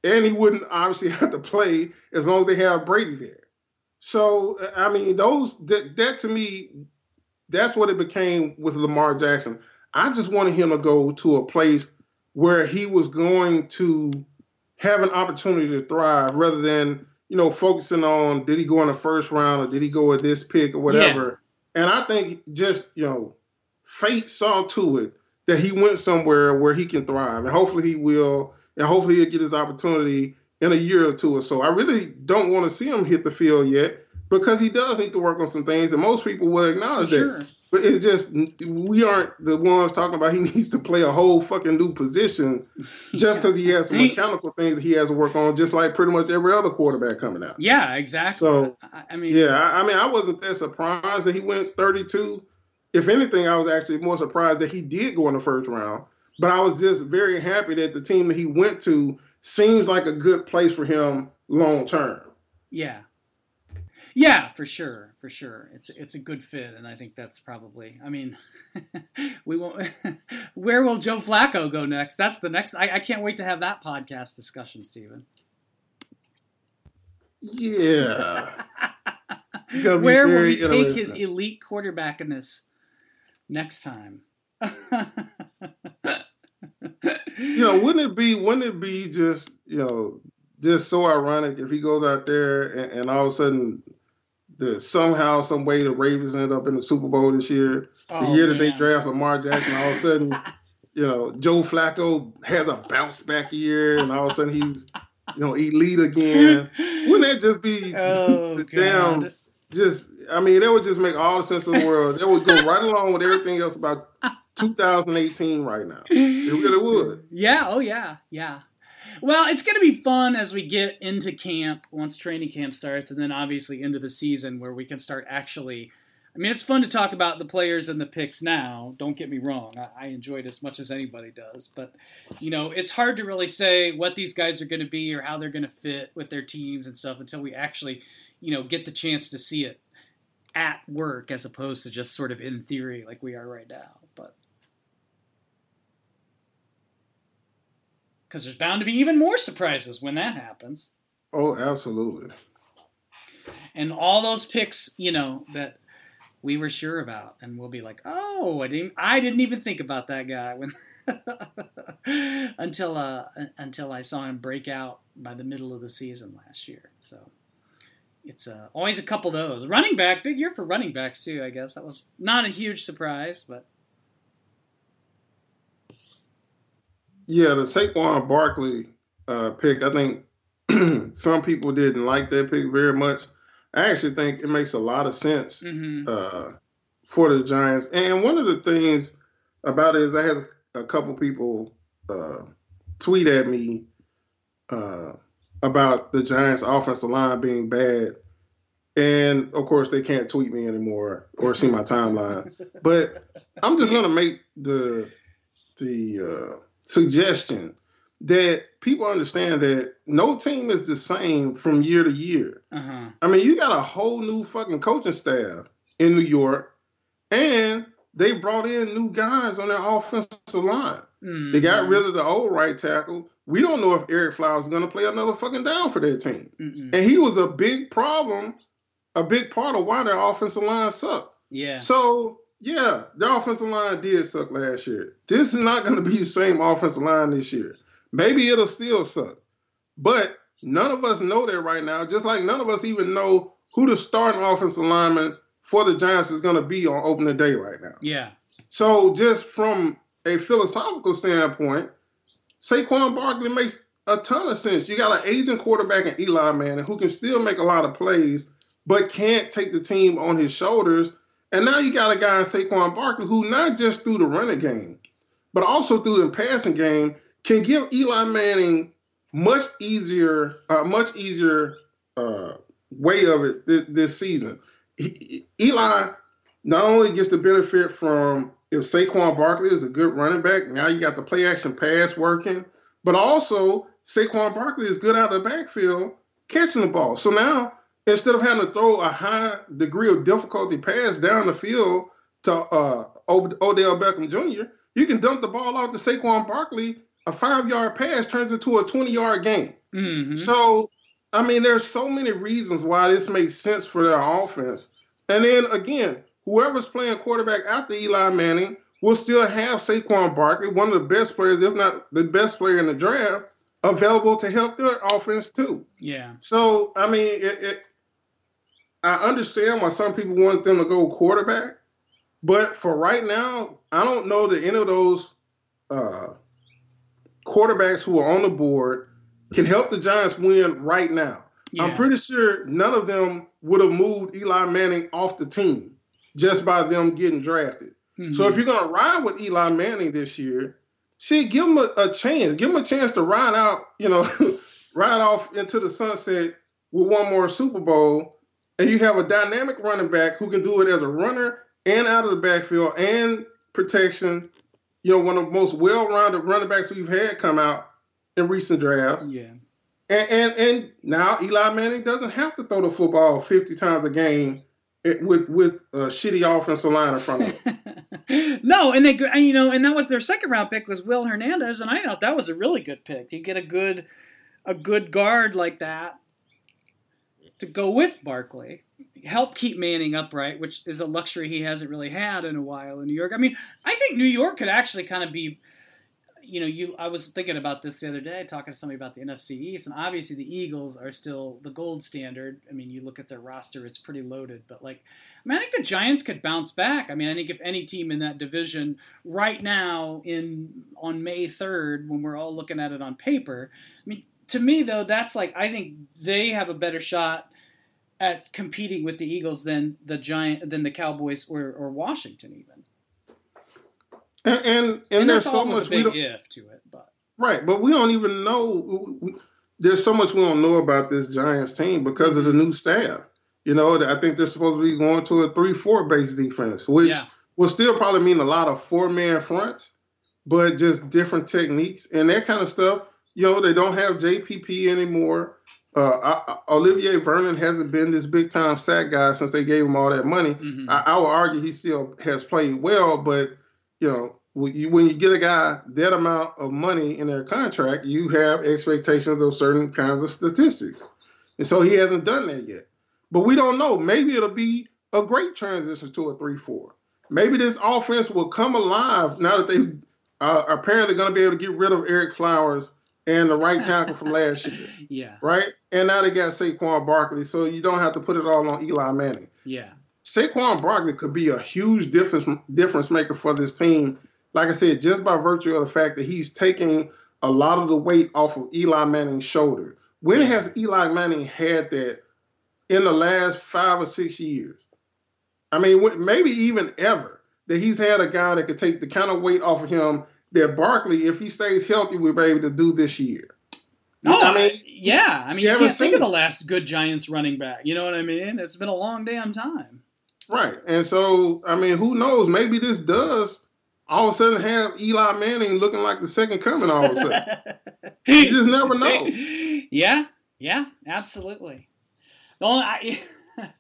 and he wouldn't obviously have to play as long as they have Brady there. So, I mean, those that, that to me, that's what it became with Lamar Jackson. I just wanted him to go to a place where he was going to have an opportunity to thrive, rather than, you know, focusing on did he go in the first round or did he go with this pick or whatever. Yeah. And I think just, you know, fate saw to it that he went somewhere where he can thrive. And hopefully he will. And hopefully he'll get his opportunity in a year or two or so. I really don't want to see him hit the field yet, because he does need to work on some things. And most people will acknowledge sure. that. But it just, we aren't the ones talking about he needs to play a whole fucking new position just because he has some mechanical things that he has to work on, just like pretty much every other quarterback coming out. Yeah, exactly. So, I mean, yeah, I, I mean, I wasn't that surprised that he went thirty-two. If anything, I was actually more surprised that he did go in the first round. But I was just very happy that the team that he went to seems like a good place for him long term. Yeah. Yeah, for sure, for sure. It's it's a good fit, and I think that's probably. I mean, we won't. Where will Joe Flacco go next? That's the next. I, I can't wait to have that podcast discussion, Stephen. Yeah. Where will he take his elite quarterbackness next time? You know, wouldn't it be wouldn't it be just, you know, just so ironic if he goes out there and, and all of a sudden the somehow, some way the Ravens end up in the Super Bowl this year. Oh, the year man. that they draft Lamar Jackson, all of a sudden, you know, Joe Flacco has a bounce back year and all of a sudden he's, you know, elite again. Wouldn't that just be oh, the damn just I mean, that would just make all the sense of the world. That would go right along with everything else about two thousand eighteen right now. It really would. Yeah. Oh, yeah. Yeah. Well, it's going to be fun as we get into camp once training camp starts and then obviously into the season where we can start actually – I mean, it's fun to talk about the players and the picks now. Don't get me wrong. I, I enjoy it as much as anybody does. But, you know, it's hard to really say what these guys are going to be or how they're going to fit with their teams and stuff until we actually, you know, get the chance to see it at work as opposed to just sort of in theory like we are right now. But because there's bound to be even more surprises when that happens. Oh, absolutely. And all those picks, you know, that we were sure about and we'll be like, oh, I didn't I didn't even think about that guy when until uh until I saw him break out by the middle of the season last year. So It's uh, always a couple of those. Running back, big year for running backs too, I guess. That was not a huge surprise, but. Yeah, the Saquon Barkley uh, pick, I think some people didn't like that pick very much. I actually think it makes a lot of sense mm-hmm. uh, for the Giants. And one of the things about it is I had a couple people uh, tweet at me uh about the Giants' offensive line being bad. And, of course, they can't tweet me anymore or see my timeline. But I'm just going to make the the uh, suggestion that people understand that no team is the same from year to year. Uh-huh. I mean, you got a whole new fucking coaching staff in New York, and they brought in new guys on their offensive line. Mm-hmm. They got rid of the old right tackle. We don't know if Ereck Flowers is going to play another fucking down for their team. Mm-mm. And he was a big problem, a big part of why their offensive line sucked. Yeah. So, yeah, their offensive line did suck last year. This is not going to be the same offensive line this year. Maybe it'll still suck. But none of us know that right now, just like none of us even know who the starting offensive lineman for the Giants is going to be on opening day right now. Yeah. So just from a philosophical standpoint, Saquon Barkley makes a ton of sense. You got an aging quarterback in Eli Manning who can still make a lot of plays, but can't take the team on his shoulders. And now you got a guy in Saquon Barkley who not just through the running game, but also through the passing game can give Eli Manning much easier, uh, much easier uh, way of it th- this season. He, Eli not only gets to benefit from if Saquon Barkley is a good running back, now you got the play-action pass working. But also, Saquon Barkley is good out of the backfield catching the ball. So now, instead of having to throw a high degree of difficulty pass down the field to uh, Od- Odell Beckham Junior, you can dump the ball off to Saquon Barkley. A five-yard pass turns into a twenty-yard game. Mm-hmm. So, I mean, there's so many reasons why this makes sense for their offense. And then, again, whoever's playing quarterback after Eli Manning will still have Saquon Barkley, one of the best players, if not the best player in the draft, available to help their offense too. Yeah. So, I mean, it, it, I understand why some people want them to go quarterback, but for right now, I don't know that any of those uh, quarterbacks who are on the board can help the Giants win right now. Yeah. I'm pretty sure none of them would have moved Eli Manning off the team just by them getting drafted. Mm-hmm. So if you're going to ride with Eli Manning this year, shit, give him a, a chance. Give him a chance to ride out, you know, ride off into the sunset with one more Super Bowl, and you have a dynamic running back who can do it as a runner and out of the backfield and protection. You know, one of the most well-rounded running backs we've had come out in recent drafts. Yeah. And, and, and now Eli Manning doesn't have to throw the football fifty times a game It, with with a shitty offensive line in front of them. No, and they you know, and that was their second round pick was Will Hernandez, and I thought that was a really good pick. You get a good a good guard like that, to go with Barkley, help keep Manning upright, which is a luxury he hasn't really had in a while in New York. I mean, I think New York could actually kind of be, you know, you. I was thinking about this the other day, talking to somebody about the N F C East, and obviously the Eagles are still the gold standard. I mean, you look at their roster, it's pretty loaded. But, like, I mean, I think the Giants could bounce back. I mean, I think if any team in that division right now in on May third, when we're all looking at it on paper, I mean, to me, though, that's like, I think they have a better shot at competing with the Eagles than the Giant, than the Cowboys or, or Washington even. And and, and, and there's so much a big we if to it, but right, but we don't even know. We, there's so much we don't know about this Giants team because of the new staff. You know, I think they're supposed to be going to a three four base defense, which yeah. will still probably mean a lot of four man fronts, but just different techniques and that kind of stuff. You know, they don't have J P P anymore. Uh, I, I, Olivier Vernon hasn't been this big-time sack guy since they gave him all that money. Mm-hmm. I, I would argue he still has played well, but, you know, when you, when you get a guy that amount of money in their contract, you have expectations of certain kinds of statistics. And so he hasn't done that yet. But we don't know. Maybe it'll be a great transition to a three four. Maybe this offense will come alive now that they uh, are apparently going to be able to get rid of Ereck Flowers and the right tackle from last year. Yeah. Right? And now they got Saquon Barkley, so you don't have to put it all on Eli Manning. Yeah. Saquon Barkley could be a huge difference difference maker for this team. Like I said, just by virtue of the fact that he's taking a lot of the weight off of Eli Manning's shoulder. When yeah. has Eli Manning had that in the last five or six years? I mean, maybe even ever, that he's had a guy that could take the kind of weight off of him that Barkley, if he stays healthy, we'll be able to do this year. No, I mean, yeah. I mean, you, you can't think of the last good Giants running back. You know what I mean? It's been a long damn time. Right. And so, I mean, who knows? Maybe this does all of a sudden have Eli Manning looking like the second coming all of a sudden. You just never know. Yeah. Yeah. Absolutely. The only, I,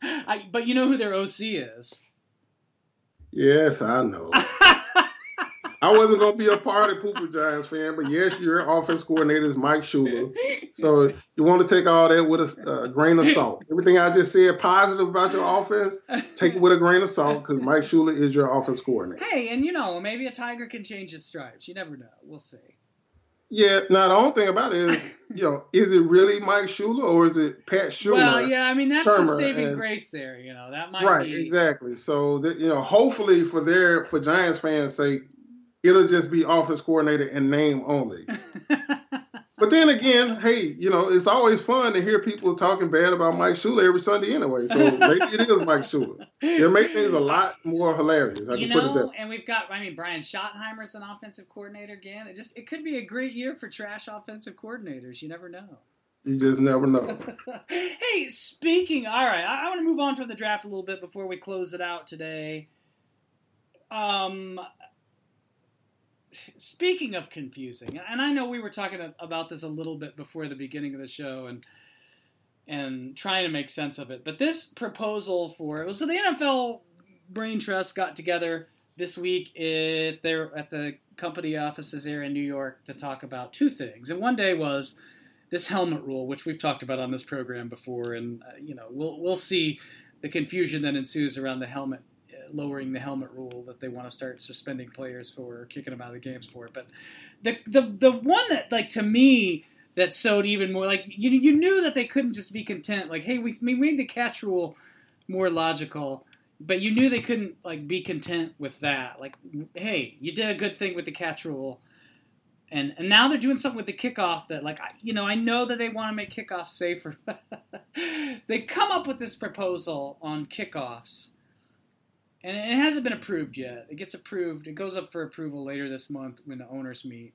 I, but you know who their O C is? Yes, I know. I wasn't going to be a party pooper Giants fan, but yes, your offense coordinator is Mike Shula. So you want to take all that with a uh, grain of salt. Everything I just said positive about your offense, take it with a grain of salt because Mike Shula is your offense coordinator. Hey, and you know, maybe a tiger can change his stripes. You never know. We'll see. Yeah. Now, the only thing about it is, you know, is it really Mike Shula or is it Pat Shula? Well, yeah, I mean, that's Turner, the saving and, grace there. You know, that might right, be. Right, exactly. So, that, you know, hopefully for their, for Giants fans' sake, it'll just be offense coordinator and name only. But then again, hey, you know, it's always fun to hear people talking bad about Mike Shula every Sunday anyway. So maybe it is Mike Shula. It'll make things a lot more hilarious. I you can know, put it that way. And we've got, I mean, Brian Schottenheimer's an offensive coordinator again. It just, it could be a great year for trash offensive coordinators. You never know. You just never know. Hey, speaking, all right, I, I want to move on from the draft a little bit before we close it out today. Um... Speaking of confusing, and I know we were talking about this a little bit before the beginning of the show and and trying to make sense of it, but this proposal for it was so the N F L Brain Trust got together this week at their at the company offices here in New York to talk about two things. And one day was this helmet rule, which we've talked about on this program before, and uh, you know we'll we'll see the confusion that ensues around the helmet. Lowering the helmet rule that they want to start suspending players for or kicking them out of the games for. But the the the one that, like, to me, that sowed even more, like, you you knew that they couldn't just be content. Like, hey, we, we made the catch rule more logical, but you knew they couldn't, like, be content with that. Like, hey, you did a good thing with the catch rule. And and now they're doing something with the kickoff that, like, I, you know, I know that they want to make kickoffs safer. They come up with this proposal on kickoffs. And it hasn't been approved yet. It gets approved. It goes up for approval later this month when the owners meet.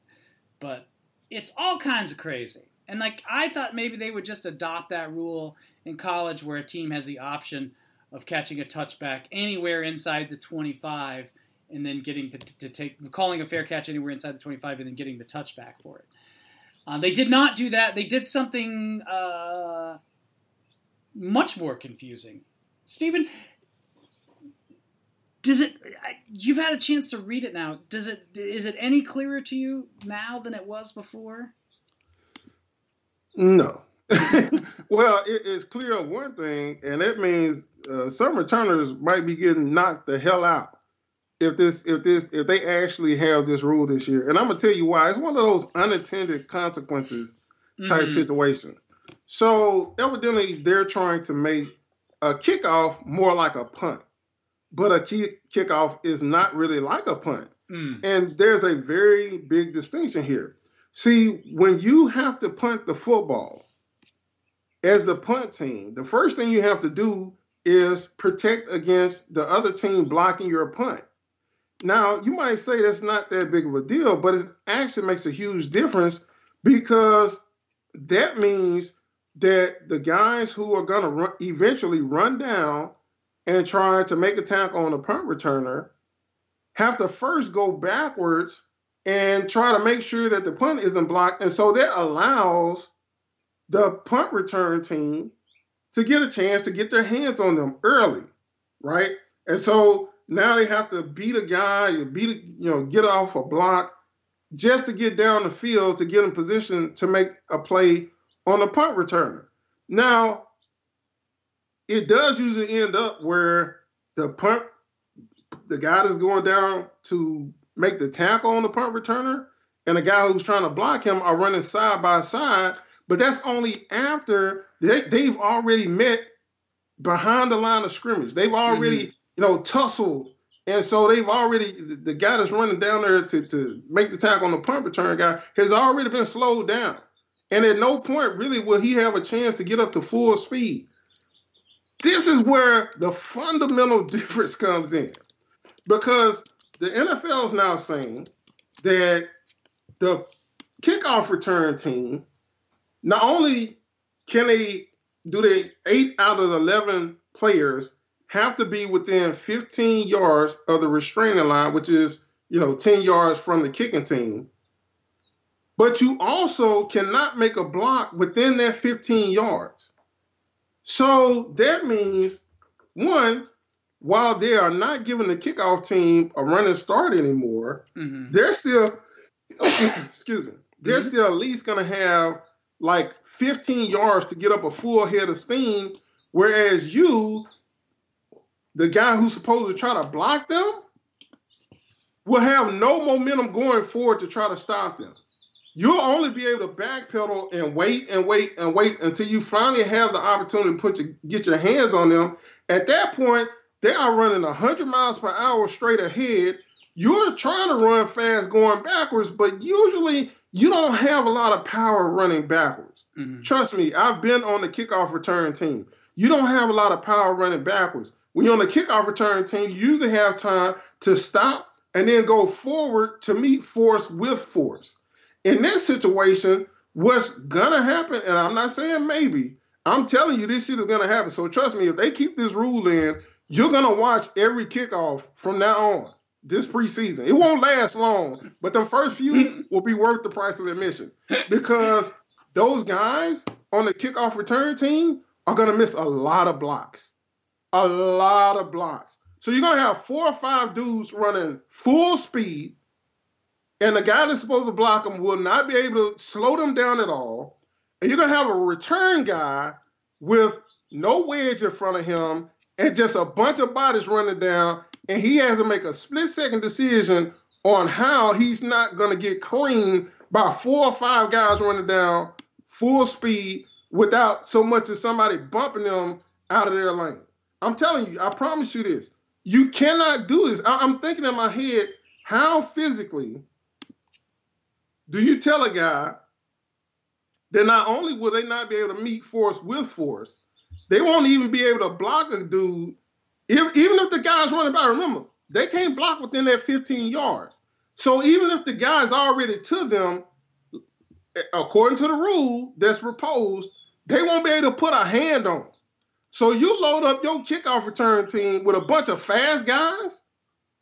But it's all kinds of crazy. And, like, I thought maybe they would just adopt that rule in college where a team has the option of catching a touchback anywhere inside the twenty-five and then getting to, to take – calling a fair catch anywhere inside the twenty-five and then getting the touchback for it. Uh, they did not do that. They did something uh, much more confusing. Stephen – Does it? You've had a chance to read it now. Does it? Is it any clearer to you now than it was before? No. Well, it is clear of one thing, and that means uh, some returners might be getting knocked the hell out if this, if this, if they actually have this rule this year. And I'm gonna tell you why. It's one of those unintended consequences type mm-hmm. situation. So evidently, they're trying to make a kickoff more like a punt, but a kick kickoff is not really like a punt. Mm. And there's a very big distinction here. See, when you have to punt the football as the punt team, the first thing you have to do is protect against the other team blocking your punt. Now, you might say that's not that big of a deal, but it actually makes a huge difference, because that means that the guys who are going to eventually run down and try to make a tackle on a punt returner have to first go backwards and try to make sure that the punt isn't blocked. And so that allows the punt return team to get a chance to get their hands on them early, right? And so now they have to beat a guy, or beat a, you know, get off a block just to get down the field to get in position to make a play on a punt returner. Now, it does usually end up where the punt, the guy that's going down to make the tackle on the punt returner and the guy who's trying to block him are running side by side. But that's only after they, they've already met behind the line of scrimmage. They've already, mm-hmm. you know, tussled. And so they've already, the guy that's running down there to, to make the tackle on the punt return guy has already been slowed down. And at no point really will he have a chance to get up to full speed. This is where the fundamental difference comes in, because the N F L is now saying that the kickoff return team, not only can they do the eight out of eleven players have to be within fifteen yards of the restraining line, which is, you know, ten yards from the kicking team, but you also cannot make a block within that fifteen yards. So that means, one, while they are not giving the kickoff team a running start anymore, mm-hmm. they're still, excuse me, they're mm-hmm. still at least going to have like fifteen yards to get up a full head of steam, whereas you, the guy who's supposed to try to block them, will have no momentum going forward to try to stop them. You'll only be able to backpedal and wait and wait and wait until you finally have the opportunity to put your, get your hands on them. At that point, they are running one hundred miles per hour straight ahead. You're trying to run fast going backwards, but usually you don't have a lot of power running backwards. Mm-hmm. Trust me, I've been on the kickoff return team. You don't have a lot of power running backwards. When you're on the kickoff return team, you usually have time to stop and then go forward to meet force with force. In this situation, what's going to happen, and I'm not saying maybe, I'm telling you this shit is going to happen. So trust me, if they keep this rule in, you're going to watch every kickoff from now on this preseason. It won't last long, but the first few will be worth the price of admission, because those guys on the kickoff return team are going to miss a lot of blocks. A lot of blocks. So you're going to have four or five dudes running full speed, and the guy that's supposed to block them will not be able to slow them down at all. And you're going to have a return guy with no wedge in front of him and just a bunch of bodies running down, and he has to make a split-second decision on how he's not going to get creamed by four or five guys running down full speed without so much as somebody bumping them out of their lane. I'm telling you, I promise you this. You cannot do this. I- I'm thinking in my head, how physically do you tell a guy that not only will they not be able to meet force with force, they won't even be able to block a dude, if, even if the guy's running by? Remember, they can't block within that fifteen yards. So even if the guy's already to them, according to the rule that's proposed, they won't be able to put a hand on them. So you load up your kickoff return team with a bunch of fast guys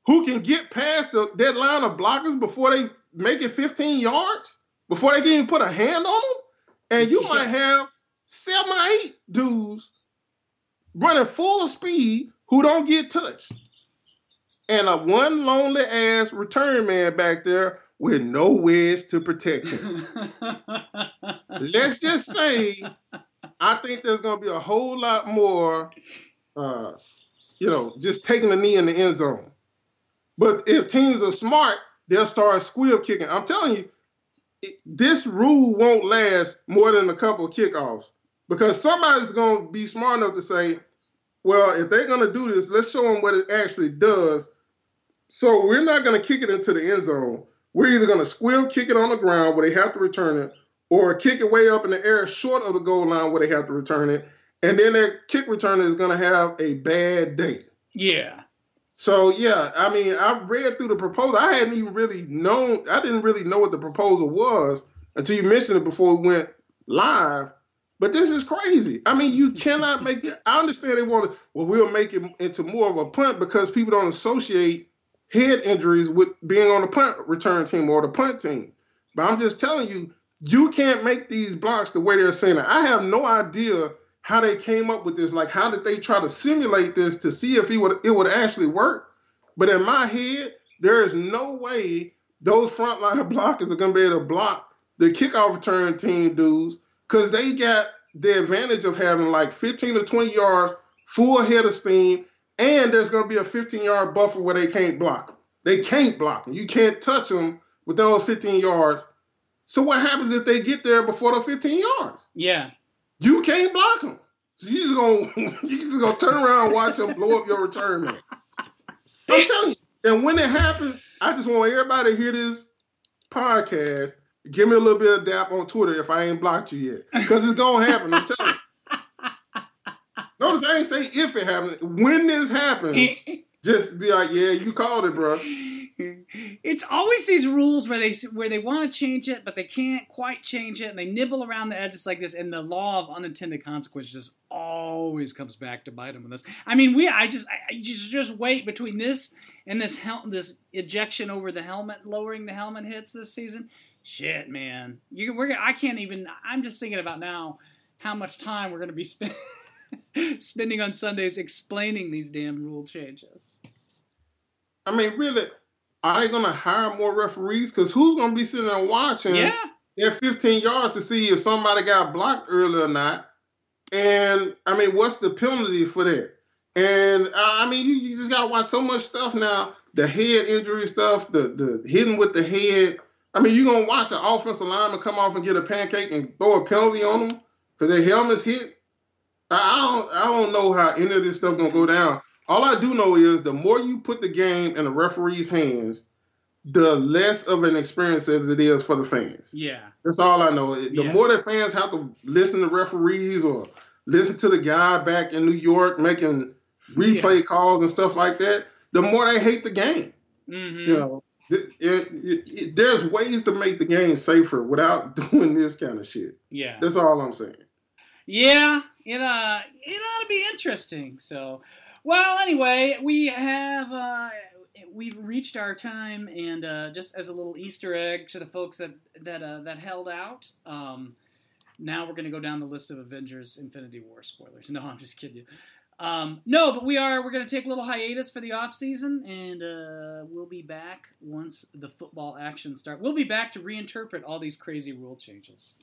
who can get past the, that line of blockers before they make it fifteen yards, before they can even put a hand on them. And you yeah. might have seven or eight dudes running full speed who don't get touched. And a one lonely ass return man back there with no wedge to protect him. Let's just say I think there's going to be a whole lot more, uh, you know, just taking the knee in the end zone. But if teams are smart, they'll start squib kicking. I'm telling you, it, this rule won't last more than a couple of kickoffs because somebody's going to be smart enough to say, well, if they're going to do this, let's show them what it actually does. So we're not going to kick it into the end zone. We're either going to squib kick it on the ground where they have to return it, or kick it way up in the air short of the goal line where they have to return it. And then that kick returner is going to have a bad day. Yeah. So, yeah, I mean, I read through the proposal. I hadn't even really known. I didn't really know what the proposal was until you mentioned it before we went live. But this is crazy. I mean, you cannot make it. I understand they want to, well, we'll make it into more of a punt because people don't associate head injuries with being on the punt return team or the punt team. But I'm just telling you, you can't make these blocks the way they're saying it. I have no idea how they came up with this. Like, how did they try to simulate this to see if it would, it would actually work? But in my head, there is no way those frontline blockers are going to be able to block the kickoff return team dudes because they got the advantage of having like fifteen to twenty yards full head of steam, and there's going to be a fifteen-yard buffer where they can't block them. They can't block them. You can't touch them with those fifteen yards. So what happens if they get there before the fifteen yards? Yeah. You can't block them. So you just gonna you just gonna turn around and watch them blow up your return man. I'm telling you. And when it happens, I just want everybody to hear this podcast. Give me a little bit of dap on Twitter if I ain't blocked you yet. Because it's gonna happen, I'm telling you. Notice I ain't say if it happens. When this happens, just be like, yeah, you called it, bro. It's always these rules where they where they want to change it, but they can't quite change it, and they nibble around the edges like this. And the law of unintended consequences just always comes back to bite them on this. I mean, we I just I just just wait between this and this hel- this ejection over the helmet, lowering the helmet hits this season. Shit, man, you we're I can't even. I'm just thinking about now how much time we're going to be spend, spending on Sundays explaining these damn rule changes. I mean, really. Are they going to hire more referees? Because who's going to be sitting there watching yeah. at fifteen yards to see if somebody got blocked early or not? And, I mean, what's the penalty for that? And, uh, I mean, you, you just got to watch so much stuff now. The head injury stuff, the the hitting with the head. I mean, you're going to watch an offensive lineman come off and get a pancake and throw a penalty on them because their helmet's hit? I don't, I don't know how any of this stuff going to go down. All I do know is the more you put the game in the referee's hands, the less of an experience as it is for the fans. Yeah. That's all I know. The yeah. more that fans have to listen to referees or listen to the guy back in New York making replay yeah. calls and stuff like that, the more they hate the game. Mm-hmm. You know, it, it, it, it, there's ways to make the game safer without doing this kind of shit. Yeah. That's all I'm saying. Yeah. It, uh, it ought to be interesting. So... Well, anyway, we have uh, we've reached our time, and uh, just as a little Easter egg to the folks that that uh, that held out, um, now we're going to go down the list of Avengers: Infinity War spoilers. No, I'm just kidding you. Um, no, but we are we're going to take a little hiatus for the off season, and uh, we'll be back once the football action starts. We'll be back to reinterpret all these crazy rule changes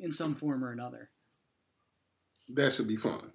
in some form or another. That should be fun.